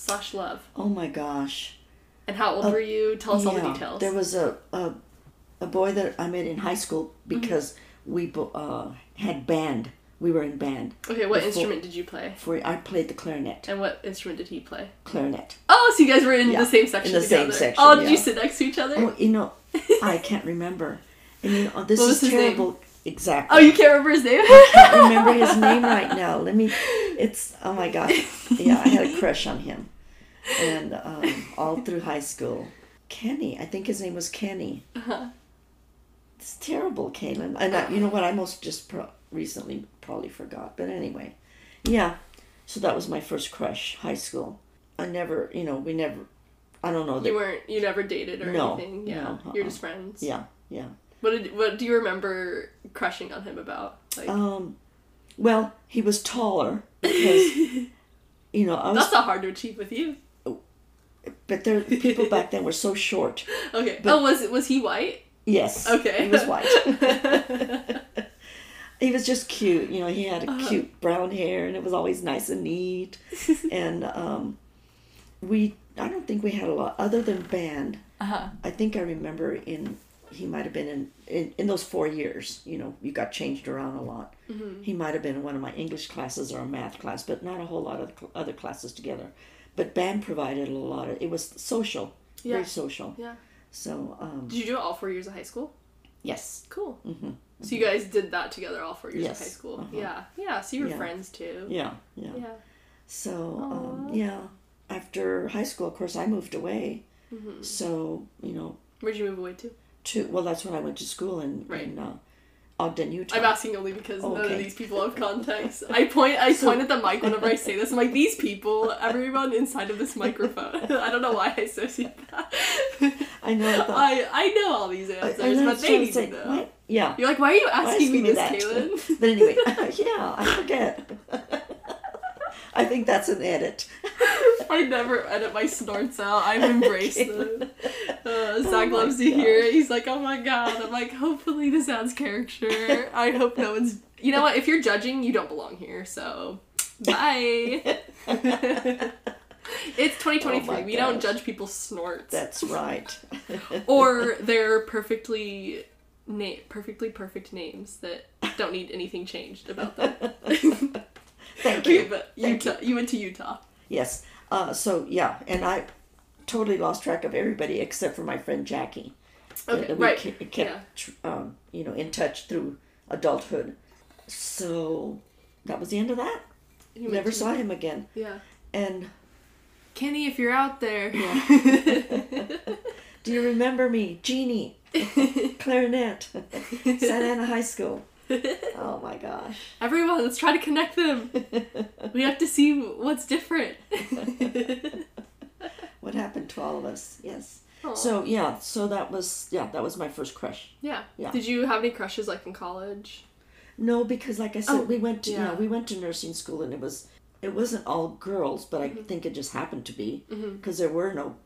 Slash love. Oh my gosh. And how old uh, were you? Tell us yeah, all the details. There was a, a a boy that I met in high school because mm-hmm. we uh, had band. We were in band. Okay, what before, instrument did you play? For I played the clarinet. And what instrument did he play? Clarinet. Oh, so you guys were in yeah, the same section in the together. Same section, oh, did yeah. you sit next to each other? Oh, you know, I can't remember. And you know, this what is was terrible. His name? Exactly. Oh, you can't remember his name? I can't remember his name right now. Let me... It's... Oh, my gosh. Yeah, I had a crush on him. And um, all through high school. Kenny. I think his name was Kenny. Uh-huh. It's terrible, Kaylin. And I, you know what? I most just pro- recently probably forgot. But anyway. Yeah. So that was my first crush, high school. I never... You know, we never... I don't know. That, you weren't... You never dated or no, anything? Yeah. No. Uh-uh. You're just friends? Yeah. Yeah. What did, what do you remember crushing on him about? Like, um, well, he was taller because, you know, I was... That's not hard to achieve with you. But there, people back then were so short. Okay. But, oh, was it, was he white? Yes. Okay. He was white. He was just cute. You know, he had a uh-huh. cute brown hair, and it was always nice and neat. And um, we, I don't think we had a lot other than band. Uh-huh. I think I remember in... He might have been in, in, in those four years, you know, you got changed around a lot. Mm-hmm. He might have been in one of my English classes or a math class, but not a whole lot of other classes together. But band provided a lot of, it was social, yeah. very social. Yeah. So, um. Did you do it all four years of high school? Yes. Cool. Mm-hmm. So you guys did that together all four years yes. of high school? Uh-huh. Yeah. Yeah. So you were yeah. friends too. Yeah. Yeah. yeah. So, um, yeah. After high school, of course, I moved away. Mm-hmm. So, you know. Where'd you move away to? To, well, that's when I went to school in, right. in uh, Ogden, Utah. I'm asking only because okay. none of these people have context. I point I so, point at the mic whenever I say this. I'm like, these people, everyone inside of this microphone. I don't know why I associate that. I know that. I, I know all these answers, I, I but they need to know. What? Yeah. You're like, why are you asking, asking me, me this, Kaylin? But anyway, uh, yeah, I forget. I think that's an edit. I never edit my snorts out. I've embraced them. Uh, Zach oh loves to hear it. He's like, oh my god. I'm like, hopefully this adds character. I hope no one's... You know what? If you're judging, you don't belong here. So, bye. It's twenty twenty-three. Oh we gosh. Don't judge people's snorts. That's right. Or their perfectly... Na- perfectly perfect names that don't need anything changed about them. Thank you. Okay, but Thank Utah, you. you went to Utah. Yes. Uh, so, yeah. And I totally lost track of everybody except for my friend Jackie. Okay, we right. kept, yeah. um, you know, in touch through adulthood. So, that was the end of that. You Never saw him again. Yeah. And... Kenny, if you're out there. Yeah. Do you remember me? Jeannie. Clarinet. Santa Ana High School. Oh my gosh. Everyone, let's try to connect them. We have to see what's different. What happened to all of us. Yes. Aww. So yeah, so that was yeah, that was my first crush. Yeah. Yeah. Did you have any crushes like in college? No, because like I said, oh, we went to yeah. yeah, we went to nursing school and it was it wasn't all girls, but I mm-hmm. think it just happened to be because mm-hmm. there were no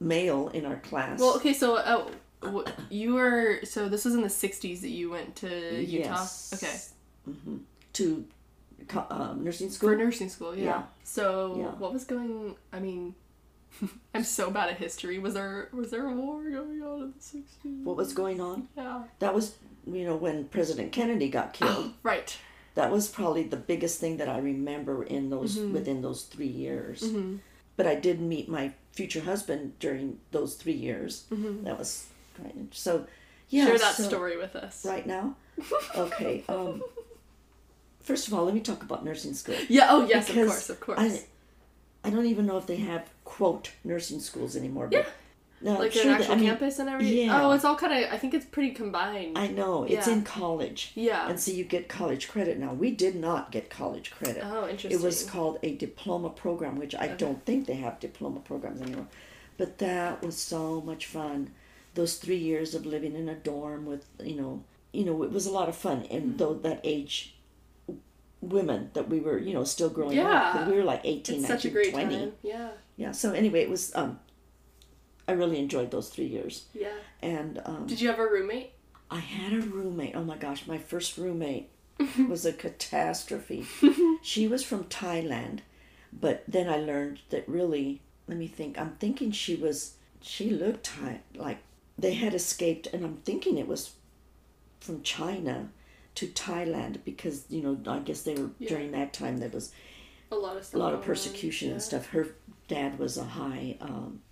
male in our class. Well, okay, so uh, you were, so this was in the sixties that you went to Utah? Yes. Okay. Mm-hmm. To uh, nursing school? For nursing school, yeah. yeah. So, yeah. What was going, I mean, I'm so bad at history. Was there was there a war going on in the sixties? What was going on? Yeah. That was, you know, when President Kennedy got killed. Right. That was probably the biggest thing that I remember in those, mm-hmm. within those three years. Mm-hmm. But I did meet my future husband during those three years. Mm-hmm. That was quite interesting. So, yeah. Share that so, story with us. Right now? Okay. Um, first of all, let me talk about nursing school. Yeah, oh yes, because of course, of course. I, I don't even know if they have, quote, nursing schools anymore. But, yeah. No, like sure an actual that, I mean, campus and everything? Yeah. Oh, it's all kind of, I think it's pretty combined. I know. It's yeah. in college. Yeah. And so you get college credit now. We did not get college credit. Oh, interesting. It was called a diploma program, which I okay. don't think they have diploma programs anymore. But that was so much fun. Those three years of living in a dorm with, you know, you know, it was a lot of fun. And mm-hmm. though that age, women that we were, you know, still growing yeah. up. We were like eighteen, it's nineteen, such a great twenty. Time. Yeah. Yeah. So anyway, it was... um. I really enjoyed those three years. Yeah. And um, did you have a roommate? I had a roommate. Oh my gosh, my first roommate was a catastrophe. She was from Thailand, but then I learned that really, let me think. I'm thinking she was. She looked Thai, like they had escaped, and I'm thinking it was from China to Thailand because you know I guess they were yeah. during that time there was a lot of a lot of persecution yeah. and stuff. Her dad was a high. Um,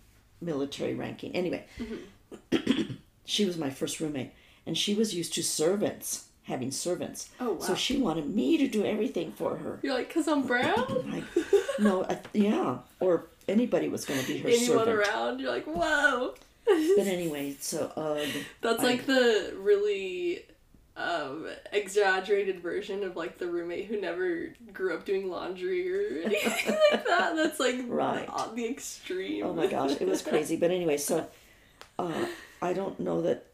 military ranking. Anyway, mm-hmm. She was my first roommate, and she was used to servants, having servants. Oh, wow. So she wanted me to do everything for her. You're like, because I'm brown? Like, no, I, yeah. Or anybody was going to be her Anyone servant. Anyone around, you're like, whoa. But anyway, so... Um, That's I, like the really... Um, exaggerated version of like the roommate who never grew up doing laundry or anything like that. That's like right. the, the extreme. Oh my gosh, it was crazy. But anyway, so uh, I don't know that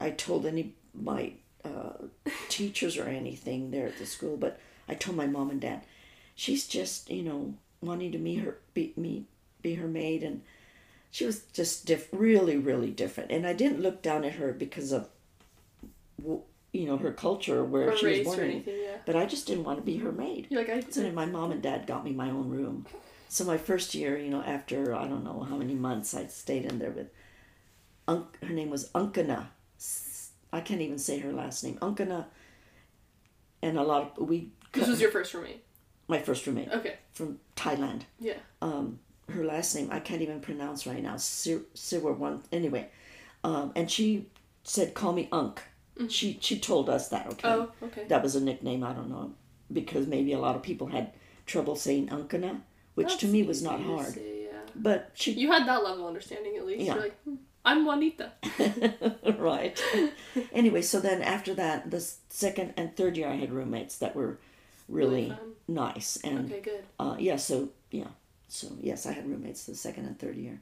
I told any my uh, teachers or anything there at the school, but I told my mom and dad. She's just you know wanting to meet her, be me, be her maid, and she was just diff- really, really different. And I didn't look down at her because of. You know her culture where or she was born or anything, yeah. But I just didn't want to be her maid. You're like I so then my mom and dad got me my own room. So my first year, you know, after I don't know how many months, I stayed in there with. Un- her name was Ankana. I can't even say her last name. Ankana. And a lot of we. This was your first roommate. My first roommate. Okay. From Thailand. Yeah. Um, her last name I can't even pronounce right now. Sir, Sir one anyway, um, and she said, "Call me Unk." She she told us that, okay? Oh, okay. That was a nickname, I don't know, because maybe a lot of people had trouble saying Ankana, which That's to me was not hard. Say, yeah. But she... You had that level of understanding, at least. Yeah. You're like, hmm, I'm Juanita. Right. Anyway, so then after that, the second and third year I had roommates that were really, really nice. And, okay, good. Uh, yeah, so, yeah. So, yes, I had roommates the second and third year.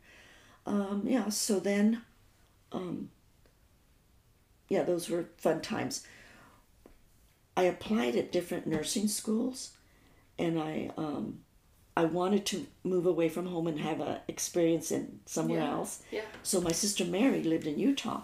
Um, yeah, so then... Um, Yeah, those were fun times. I applied at different nursing schools, and I um, I wanted to move away from home and have an experience in somewhere yeah. else. Yeah. So my sister Mary lived in Utah.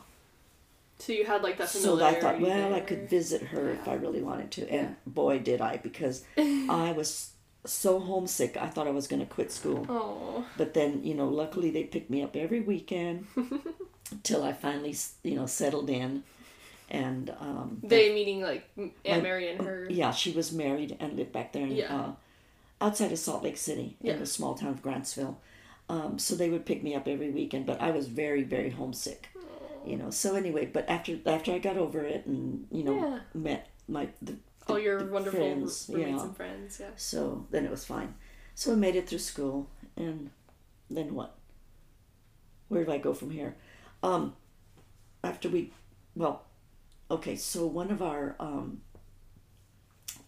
So you had like that familiarity. So I thought, well, there. I could visit her yeah. if I really wanted to. And yeah. boy, did I, because I was so homesick. I thought I was going to quit school. Oh. But then, you know, luckily they picked me up every weekend until I finally, you know, settled in. And um, they but, meaning like Aunt Mary and her. Yeah, she was married and lived back there in yeah. uh, outside of Salt Lake City yeah. in the small town of Grantsville. Um, so they would pick me up every weekend, but I was very, very homesick. Aww. You know. So anyway, but after after I got over it and you know yeah. met my the, the, all your the wonderful friends, roommates you know, and friends. Yeah. So then it was fine. So I made it through school, and then what? Where did I go from here? Um, after we, well. Okay, so one of our um,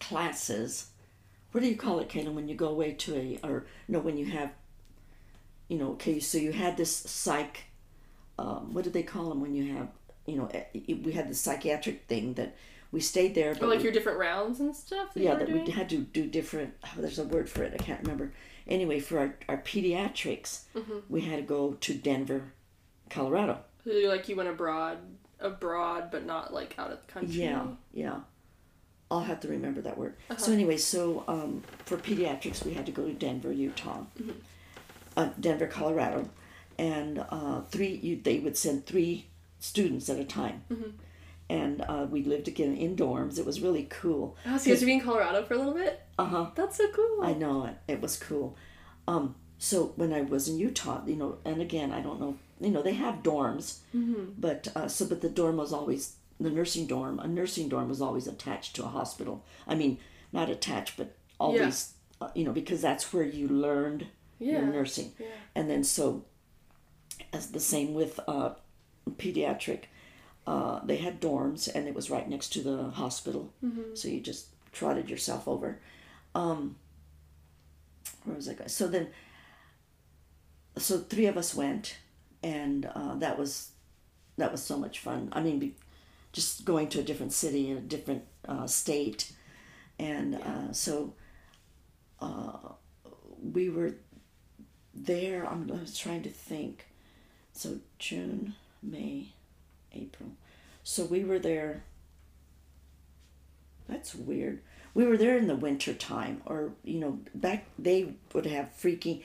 classes, what do you call it, Kaylin, when you go away to a, or no, when you have, you know, okay, so you had this psych, um, what do they call them when you have, you know, we had the psychiatric thing that we stayed there. But oh, like we, your different rounds and stuff? That yeah, that doing? We had to do different, oh, there's a word for it, I can't remember. Anyway, for our, our pediatrics, mm-hmm. we had to go to Denver, Colorado. So like you went abroad? Abroad, but not like out of the country. Yeah, yeah. I'll have to remember that word. Uh-huh. So anyway, so um, for pediatrics, we had to go to Denver, Utah, mm-hmm. uh, Denver, Colorado, and uh, three. You, they would send three students at a time, mm-hmm. and uh, we lived again in dorms. It was really cool. Oh, so you guys were in Colorado for a little bit? Uh huh. That's so cool. I know it. It was cool. Um, so when I was in Utah, you know, and again, I don't know. You know, they have dorms, mm-hmm. but uh, so but the dorm was always, the nursing dorm, a nursing dorm was always attached to a hospital. I mean, not attached, but always, yeah. uh, you know, because that's where you learned yeah. your nursing. Yeah. And then so, as the same with uh, pediatric, uh, they had dorms, and it was right next to the hospital. Mm-hmm. So you just trotted yourself over. Um, where was I going? So then, so three of us went. And uh, that was that was so much fun. I mean, be, just going to a different city in a different uh, state, and yeah. uh, so uh, we were there. I'm, I was trying to think. So June, May, April. So we were there. That's weird. We were there in the winter time, or you know, back they would have freaky.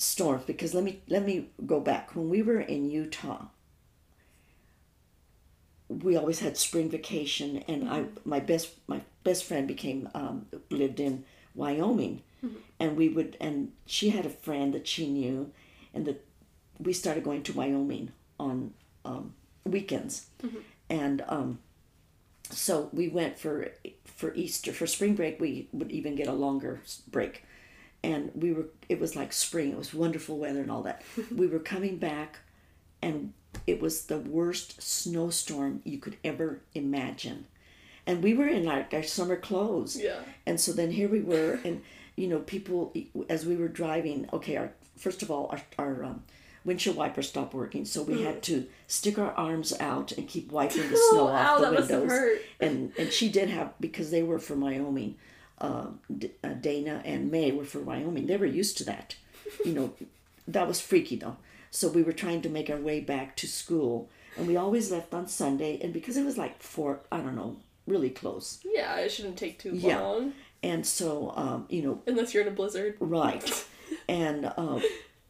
Storms, because let me let me go back. When we were in Utah, we always had spring vacation, and mm-hmm. I my best my best friend became um, lived in Wyoming, mm-hmm. and we would and she had a friend that she knew, and that we started going to Wyoming on um, weekends, mm-hmm. and um, so we went for for Easter for spring break. We would even get a longer break. And we were, it was like spring, it was wonderful weather and all that. We were coming back, and it was the worst snowstorm you could ever imagine. And we were in like our, our summer clothes. Yeah. And so then here we were, and you know, people, as we were driving, okay, our first of all, our, our um, windshield wipers stopped working, so we mm. had to stick our arms out and keep wiping the snow oh, off ow, the windows. That must have hurt. And, and she did have, because they were from Wyoming. Uh, D- uh, Dana and May were for Wyoming. They were used to that. You know, that was freaky though. So we were trying to make our way back to school, and we always left on Sunday, and because it was like four, I don't know, really close. Yeah, it shouldn't take too yeah. long. And so, um, you know. Unless you're in a blizzard. Right. And um,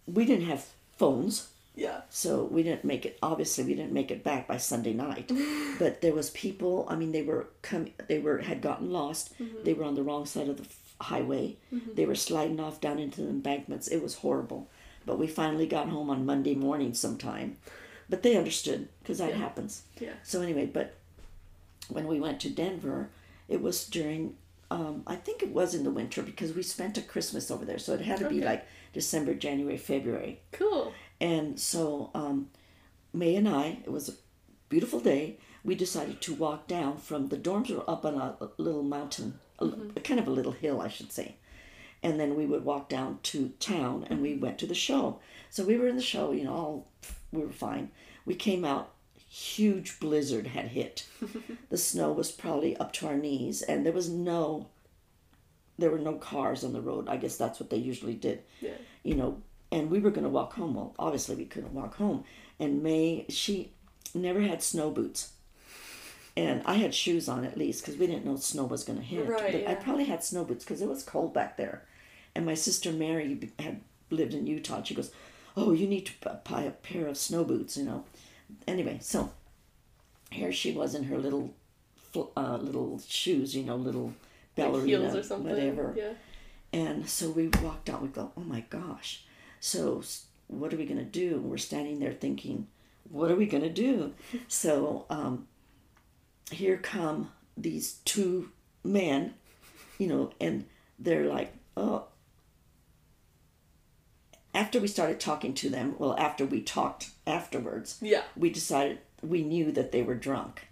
we didn't have phones. Yeah. So we didn't make it, obviously we didn't make it back by Sunday night, but there was people, I mean, they were coming, they were, had gotten lost. Mm-hmm. They were on the wrong side of the f- highway. Mm-hmm. They were sliding off down into the embankments. It was horrible, but we finally got home on Monday morning sometime, but they understood because that yeah. happens. Yeah. So anyway, but when we went to Denver, it was during, um, I think it was in the winter because we spent a Christmas over there. So it had to okay. be like December, January, February. Cool. And so um, May and I, it was a beautiful day, we decided to walk down from, the dorms were up on a, a little mountain, a, mm-hmm. kind of a little hill, I should say. And then we would walk down to town, and we went to the show. So we were in the show, you know, all, we were fine. We came out, huge blizzard had hit. The snow was probably up to our knees, and there was no there were no cars on the road. I guess that's what they usually did. Yeah. You know, and we were going to walk home. Well, obviously we couldn't walk home. And May, she never had snow boots. And I had shoes on at least because we didn't know snow was going to hit. Right, but yeah. I probably had snow boots because it was cold back there. And my sister Mary had lived in Utah. And she goes, oh, you need to buy a pair of snow boots, you know. Anyway, so here she was in her little uh, little shoes, you know, little ballerina, like heels or something, whatever. Yeah. And so we walked out. We go, oh, my gosh. So what are we going to do? We're standing there thinking, what are we going to do? So um, here come these two men, you know, and they're like, oh. After we started talking to them, well, after we talked afterwards, yeah, we decided we knew that they were drunk,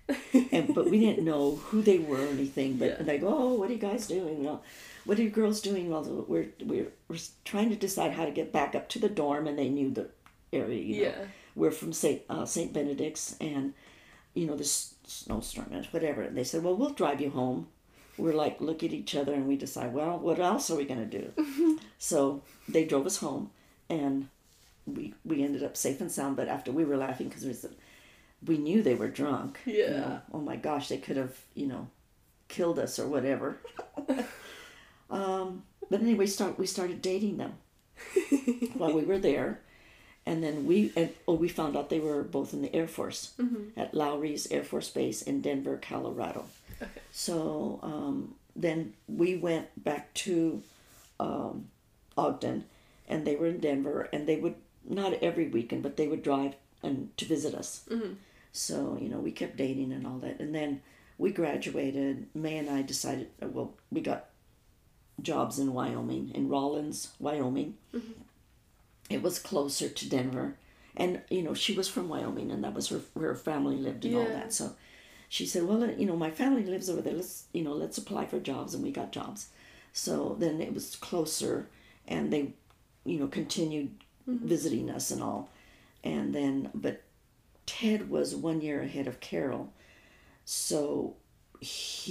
and but we didn't know who they were or anything. But yeah. They go, "Oh, what are you guys doing? Well, what are you girls doing?" Well, we're we're we're trying to decide how to get back up to the dorm, and they knew the area. You know? Yeah, we're from Saint uh, Saint Benedict's, and you know this snowstorm and whatever. And they said, "Well, we'll drive you home." We're like, look at each other, and we decide, well, what else are we gonna do? So they drove us home. And we we ended up safe and sound, but after we were laughing because we, we knew they were drunk. Yeah. You know, oh my gosh, they could have, you know, killed us or whatever. um, but anyway, start we started dating them while we were there, and then we and, oh we found out they were both in the Air Force mm-hmm. at Lowry's Air Force Base in Denver, Colorado. Okay. So um, then we went back to um, Ogden. And they were in Denver, and they would, not every weekend, but they would drive and to visit us. Mm-hmm. So, you know, we kept dating and all that. And then we graduated. May and I decided, well, we got jobs in Wyoming, in Rollins, Wyoming. Mm-hmm. It was closer to Denver. And, you know, she was from Wyoming, and that was her, where her family lived and yeah. all that. So she said, well, you know, my family lives over there. Let's, you know, let's apply for jobs. And we got jobs. So then it was closer, and they... you know, continued mm-hmm. visiting us and all. And then, but Ted was one year ahead of Carol. So he,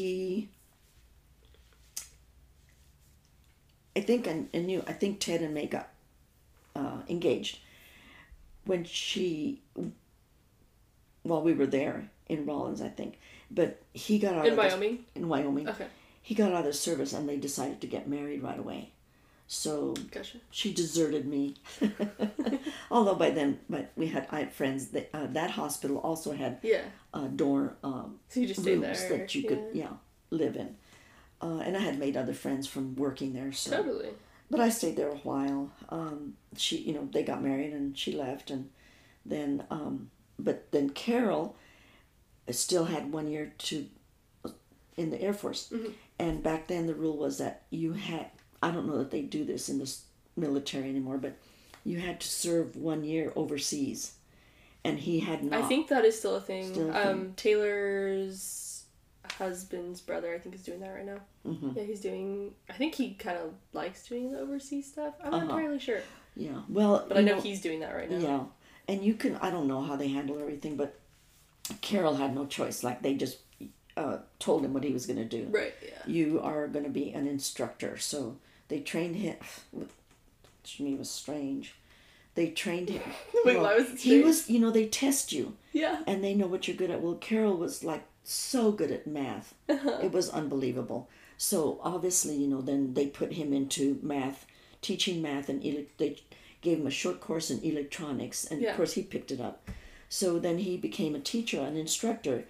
I think I, I knew, I think Ted and May got uh, engaged. When she, while we were there in Rollins, I think. But he got out in of Wyoming? The, in Wyoming. Okay. He got out of the service and they decided to get married right away. So gotcha. She deserted me, although by then, but we had I had friends that uh, that hospital also had yeah uh, door um so you just stayed there. That you yeah. could yeah live in, uh, and I had made other friends from working there. So totally, but I stayed there a while. Um, she you know they got married and she left, and then um but then Carol still had one year to in the Air Force, mm-hmm. and back then the rule was that you had. I don't know that they do this in the military anymore, but you had to serve one year overseas, and he had not. I think that is still a thing. Still a um, thing. Taylor's husband's brother, I think, is doing that right now. Mm-hmm. Yeah, he's doing... I think he kind of likes doing the overseas stuff. I'm not uh-huh. entirely sure. Yeah, well... But I know, know he's doing that right now. Yeah, and you can... I don't know how they handle everything, but Carol had no choice. Like, they just uh, told him what he was going to do. Right, yeah. You are going to be an instructor, so... They trained him, which to me was strange. They trained him. Wait, well, why was it strange? He was, you know, they test you. Yeah. And they know what you're good at. Well, Carol was, like, so good at math. Uh-huh. It was unbelievable. So, obviously, you know, then they put him into math, teaching math, and ele- they gave him a short course in electronics. And, yeah. of course, he picked it up. So, then he became a teacher, an instructor.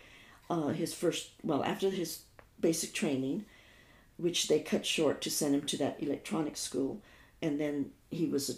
Uh, his first, well, after his basic training... which they cut short to send him to that electronic school. And then he was an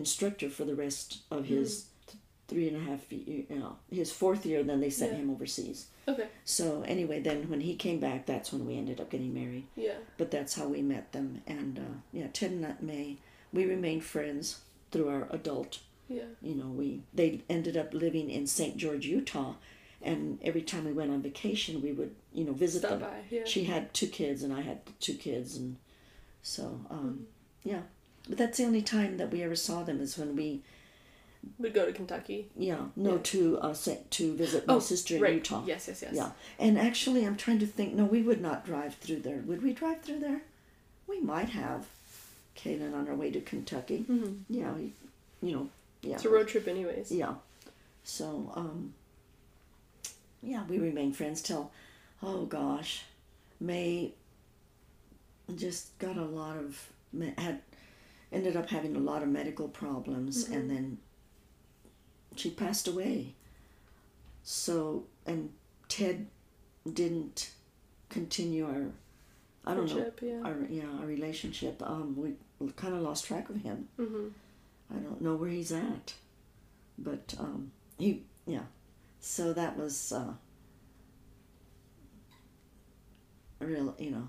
instructor for the rest of his mm. three and a half year, you know, his fourth year, then they sent yeah. him overseas. Okay. So anyway, then when he came back, that's when we ended up getting married. Yeah. But that's how we met them. And uh, yeah, Ted and May, we remained friends through our adult. Yeah. You know, we they ended up living in Saint George, Utah. And every time we went on vacation, we would, you know, visit Stop them. By, yeah. She had two kids, and I had two kids, and so, um, mm-hmm. yeah. But that's the only time that we ever saw them is when we... We'd go to Kentucky. Yeah, no, yeah. to uh, to visit my oh, sister in right. Utah. Yes, yes, yes. Yeah, and actually, I'm trying to think, no, we would not drive through there. Would we drive through there? we might have Kaylin on our way to Kentucky. Mm-hmm. Yeah, you, you know, yeah. It's a road trip anyways. Yeah. So, um, yeah, we remained friends till, oh gosh, May just got a lot of, had ended up having a lot of medical problems, mm-hmm. and then she passed away. So, and Ted didn't continue our, I don't Friendship, know, yeah. our yeah, our relationship. Um, we kind of lost track of him. Mm-hmm. I don't know where he's at, but um, he, yeah. So that was uh, real, you know,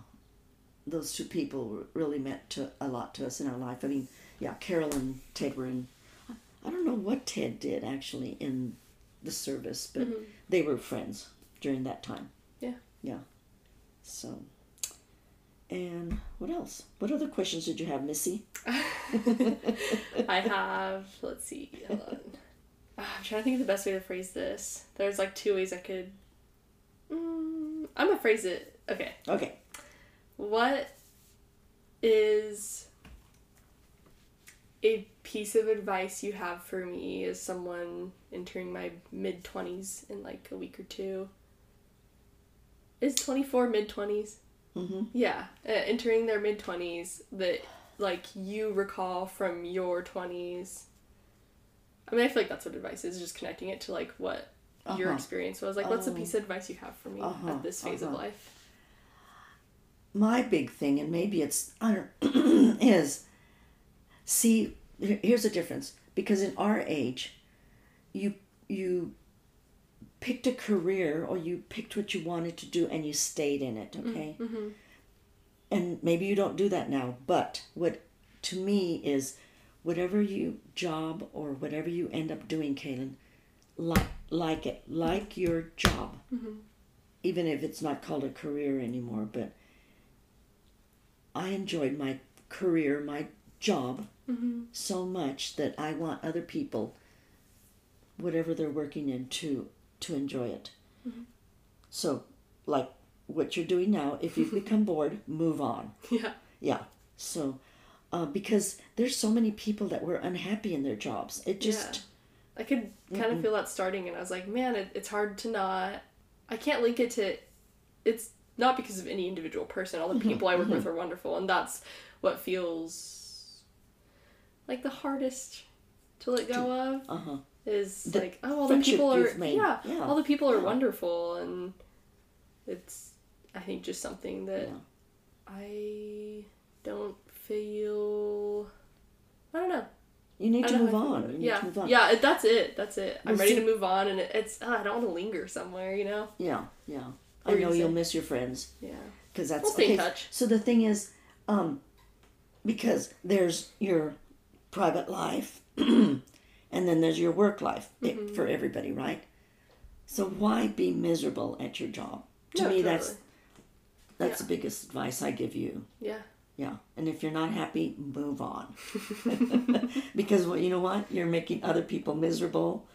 those two people really meant to, a lot to us in our life. I mean, yeah, Carol and Ted were in, I don't know what Ted did actually in the service, but mm-hmm. they were friends during that time. Yeah. Yeah. So, and what else? What other questions did you have, Missy? I have, let's see, hold on. I'm trying to think of the best way to phrase this. There's like two ways I could, um, I'm going to phrase it. Okay. Okay. What is a piece of advice you have for me as someone entering my mid-twenties in like a week or two? Is twenty-four mid-twenties? Mm-hmm. Yeah. Uh, entering their mid-twenties that like you recall from your twenties. I mean, I feel like that's what advice is, just connecting it to like what uh-huh. your experience was. Like, what's um, a piece of advice you have for me uh-huh, at this phase uh-huh. of life? My big thing, and maybe it's, I don't know, is, see, here's the difference. Because in our age, you you picked a career, or you picked what you wanted to do and you stayed in it, okay? Mm-hmm. And maybe you don't do that now, but what to me is, whatever you job or whatever you end up doing, Kaylin, like, like it, like your job, mm-hmm. even if it's not called a career anymore. But I enjoyed my career, my job, mm-hmm. so much that I want other people, whatever they're working in, to, to enjoy it. Mm-hmm. So, like what you're doing now, if you've become bored, move on. Yeah. Yeah. So, uh, because there's so many people that were unhappy in their jobs. It just... Yeah. I could kind mm-mm. of feel that starting, and I was like, man, it, it's hard to not... I can't link it to... It's not because of any individual person. All the mm-hmm. people I work mm-hmm. with are wonderful, and that's what feels like the hardest to let go of. Uh-huh. Is the like, oh, all the people are... Yeah, yeah, all the people are yeah. wonderful, and it's, I think, just something that yeah. I don't feel... I don't know. You need to move on. You need yeah. to move on. Yeah, that's it. That's it. I'm well, ready see, to move on, and it's, oh, I don't want to linger somewhere, you know? Yeah, yeah. Or I know you'll say, miss your friends. Yeah. Because that's... We'll stay okay. in touch. So the thing is, um, because there's your private life, and then there's your work life mm-hmm. it, for everybody, right? So why be miserable at your job? To no, me, totally. that's that's yeah. the biggest advice I give you. Yeah. Yeah, and if you're not happy, move on. Because, well, you know what? You're making other people miserable.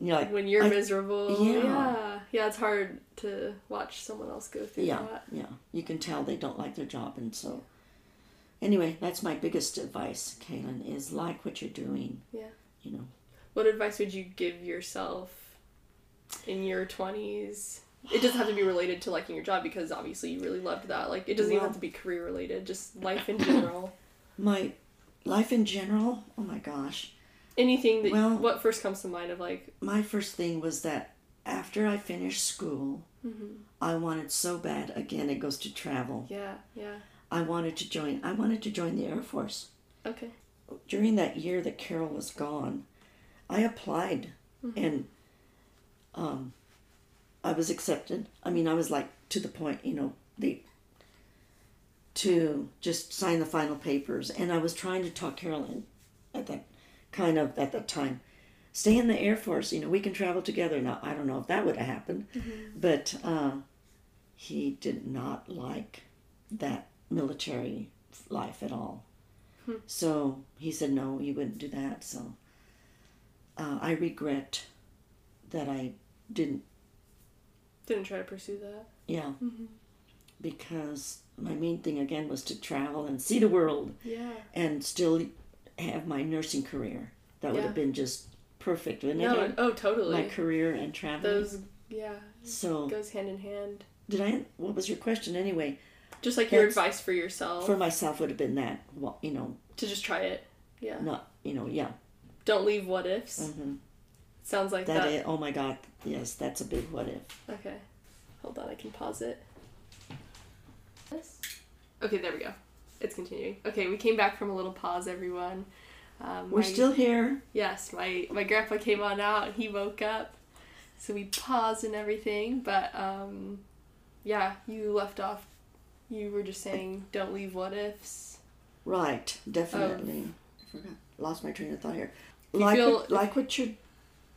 You're like, when you're miserable. Yeah. yeah. Yeah, it's hard to watch someone else go through yeah, that. Yeah, you can tell they don't like their job. And so, anyway, that's my biggest advice, Kaylin, is like what you're doing. Yeah. You know. What advice would you give yourself in your twenties? It doesn't have to be related to liking your job, because obviously you really loved that. Like, it doesn't well, even have to be career related, just life in general. My life in general? Oh my gosh. Anything that, well, you, what first comes to mind of like... My first thing was that after I finished school, mm-hmm. I wanted so bad, again, it goes to travel. Yeah, yeah. I wanted to join, I wanted to join the Air Force. Okay. During that year that Carol was gone, I applied mm-hmm. and, um... I was accepted. I mean, I was like to the point, you know, they to just sign the final papers. And I was trying to talk Carol in at that kind of, at that time, stay in the Air Force, you know, we can travel together. Now, I don't know if that would have happened, mm-hmm. but uh, he did not like that military life at all. Hmm. So he said, no, you wouldn't do that. So uh, I regret that I didn't Didn't try to pursue that. Yeah. Mm-hmm. because my main thing again was to travel and see the world, yeah, and still have my nursing career. That yeah. would have been just perfect, wouldn't no, it? Oh, totally. My career and traveling. Those, yeah. So it goes hand in hand. Did I? What was your question anyway? Just like your advice for yourself. For myself would have been that, well, you know. To just try it. Yeah. Not, you know, yeah. Don't leave what ifs. Mm-hmm. Sounds like that. that. Is, oh my God, yes, that's a big what if. Okay. Hold on, I can pause it. Okay, there we go. It's continuing. Okay, we came back from a little pause, everyone. Um, We're my, still here. Yes, my, my grandpa came on out and he woke up. So we paused and everything, but um, yeah, you left off. You were just saying, don't leave what ifs. Right, definitely. Um, I forgot. Lost my train of thought here. Like, feel, what, like what you're...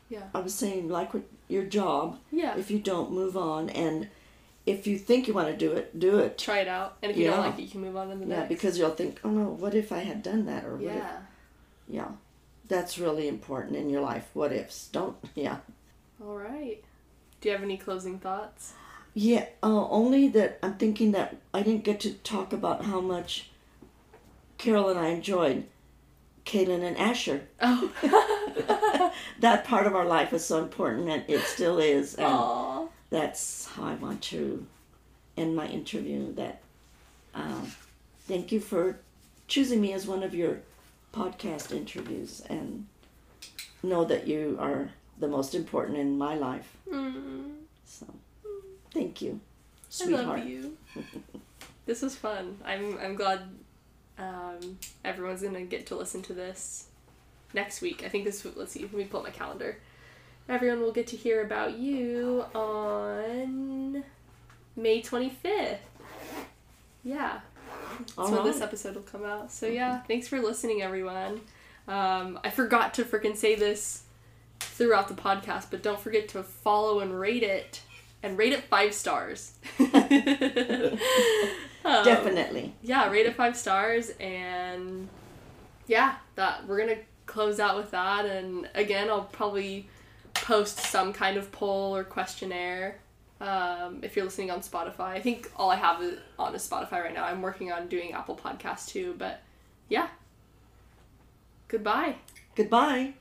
Yeah. I was saying, like what your job. Yeah. If you don't, move on. And if you think you want to do it, do it. Try it out. And if you yeah. don't like it, you can move on to the yeah, next. Yeah, because you'll think, oh no, what if I had done that? Or what yeah. if... Yeah. That's really important in your life. What ifs. Don't... Yeah. All right. Do you have any closing thoughts? Yeah, uh, only that I'm thinking that I didn't get to talk about how much Carol and I enjoyed Kaylin and Asher. Oh. That part of our life was so important, and it still is. And aww. That's how I want to end my interview. That uh, thank you for choosing me as one of your podcast interviews, and know that you are the most important in my life. Mm. So. Thank you, sweetheart. I love you. This was fun. I'm I'm glad um, everyone's going to get to listen to this next week. I think this, let's see, let me pull up my calendar. Everyone will get to hear about you on May twenty-fifth. Yeah. That's all when right. This episode will come out. So yeah, thanks for listening, everyone. Um, I forgot to freaking say this throughout the podcast, but don't forget to follow and rate it. And rate it five stars. um, Definitely. Yeah, rate it five stars. And yeah, that we're going to close out with that. And again, I'll probably post some kind of poll or questionnaire um, if you're listening on Spotify. I think all I have is on is Spotify right now. I'm working on doing Apple Podcasts too. But yeah, goodbye. Goodbye.